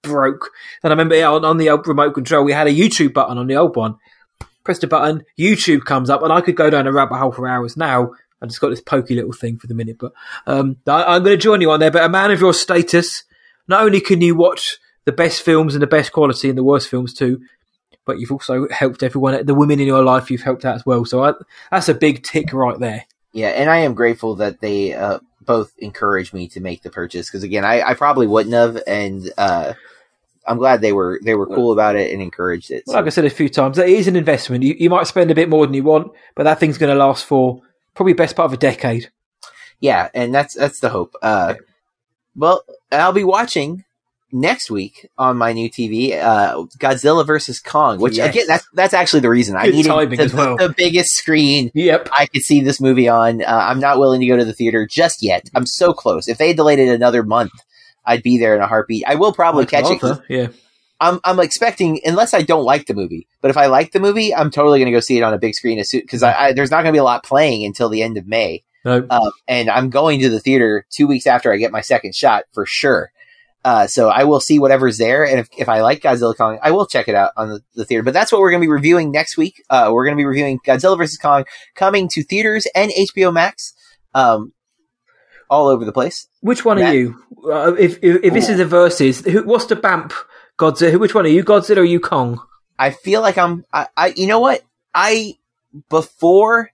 broke. And I remember on the old remote control, we had a YouTube button on the old one. Press the button, YouTube comes up, and I could go down a rabbit hole for hours. Now I just got this pokey little thing for the minute, but I'm going to join you on there. But a man of your status, not only can you watch the best films and the best quality and the worst films too, but you've also helped everyone, the women in your life you've helped out as well. So that's a big tick right there. Yeah, and I am grateful that they both encouraged me to make the purchase, because again, I probably wouldn't have, and I'm glad they were cool about it and encouraged it. Well, like I said a few times, that is an investment. You might spend a bit more than you want, but that thing's going to last for probably best part of a decade. Yeah, and that's the hope. Well, I'll be watching next week on my new TV, Godzilla vs. Kong, which again, that's actually the reason I needed the biggest screen I could see this movie on. I'm not willing to go to the theater just yet. I'm so close. If they delayed it another month, I'd be there in a heartbeat. I will probably catch it. Yeah, I'm expecting, unless I don't like the movie. But if I like the movie, I'm totally going to go see it on a big screen because there's not going to be a lot playing until the end of May. No. And I'm going to the theater 2 weeks after I get my second shot for sure. So I will see whatever's there. And if I like Godzilla Kong, I will check it out on the theater. But that's what we're going to be reviewing next week. We're going to be reviewing Godzilla vs. Kong, coming to theaters and HBO Max. All over the place. Which one are you? If this is a versus, what's the bamp? Godzilla. Which one are you? Godzilla or are you Kong? I feel like I you know what? Before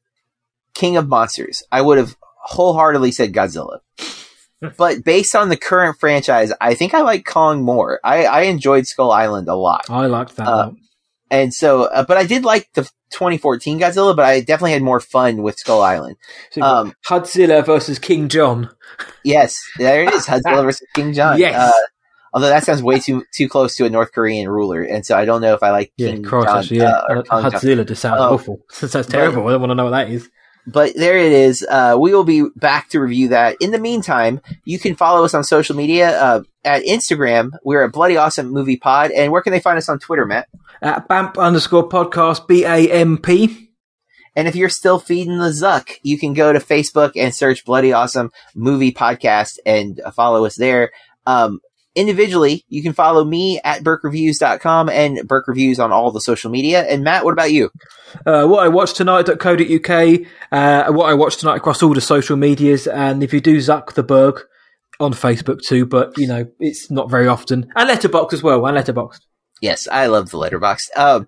King of Monsters, I would have wholeheartedly said Godzilla. But based on the current franchise, I think I like Kong more. I enjoyed Skull Island a lot. I liked that one. And so, but I did like the 2014 Godzilla, but I definitely had more fun with Skull Island. So Hudzilla versus King John. Yes, there it is. Hudzilla versus King John. Yes. Although that sounds way too close to a North Korean ruler. And so I don't know if I like King John. Actually, or Kong Hudzilla just sounds awful. That sounds terrible. I don't want to know what that is. But there it is. We will be back to review that. In the meantime, you can follow us on social media. At Instagram, we're at Bloody Awesome Movie Pod. And where can they find us on Twitter, Matt? At BAMP_podcast, BAMP. And if you're still feeding the Zuck, you can go to Facebook and search Bloody Awesome Movie Podcast and follow us there. Individually, you can follow me at BurkeReviews.com and Burke Reviews on all the social media. And Matt, what about you? What I watched tonight.co.uk, what I watched tonight across all the social medias. And if you do Zuck the Berg on Facebook too, but you know, it's not very often. And Letterboxd as well. And Letterboxd. Yes, I love the Letterboxd.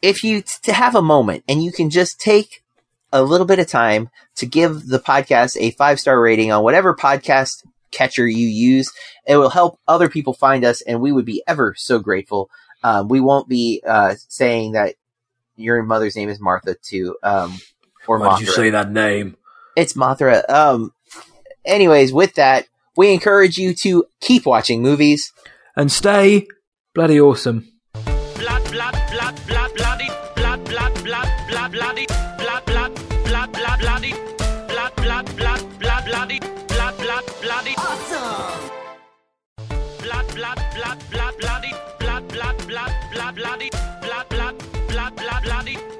If you have a moment and you can just take a little bit of time to give the podcast a 5-star rating on whatever podcast catcher you use, it will help other people find us, and we would be ever so grateful. We won't be saying that your mother's name is Martha too, or Mothra. Why did you say that name? It's Mothra. Anyways, with that, we encourage you to keep watching movies and stay bloody awesome. Blood, blood, blood, blood, bloody, blood, blood, blood, blood, bloody, blood, blood, blood, blood, bloody, blood, blood, blood, blood, bloody. Blood, bloody awesome. Blood, blood, blood, blood, bloody, blood, blood, blood, blood, bloody, blood, blood, blood, blood, bloody.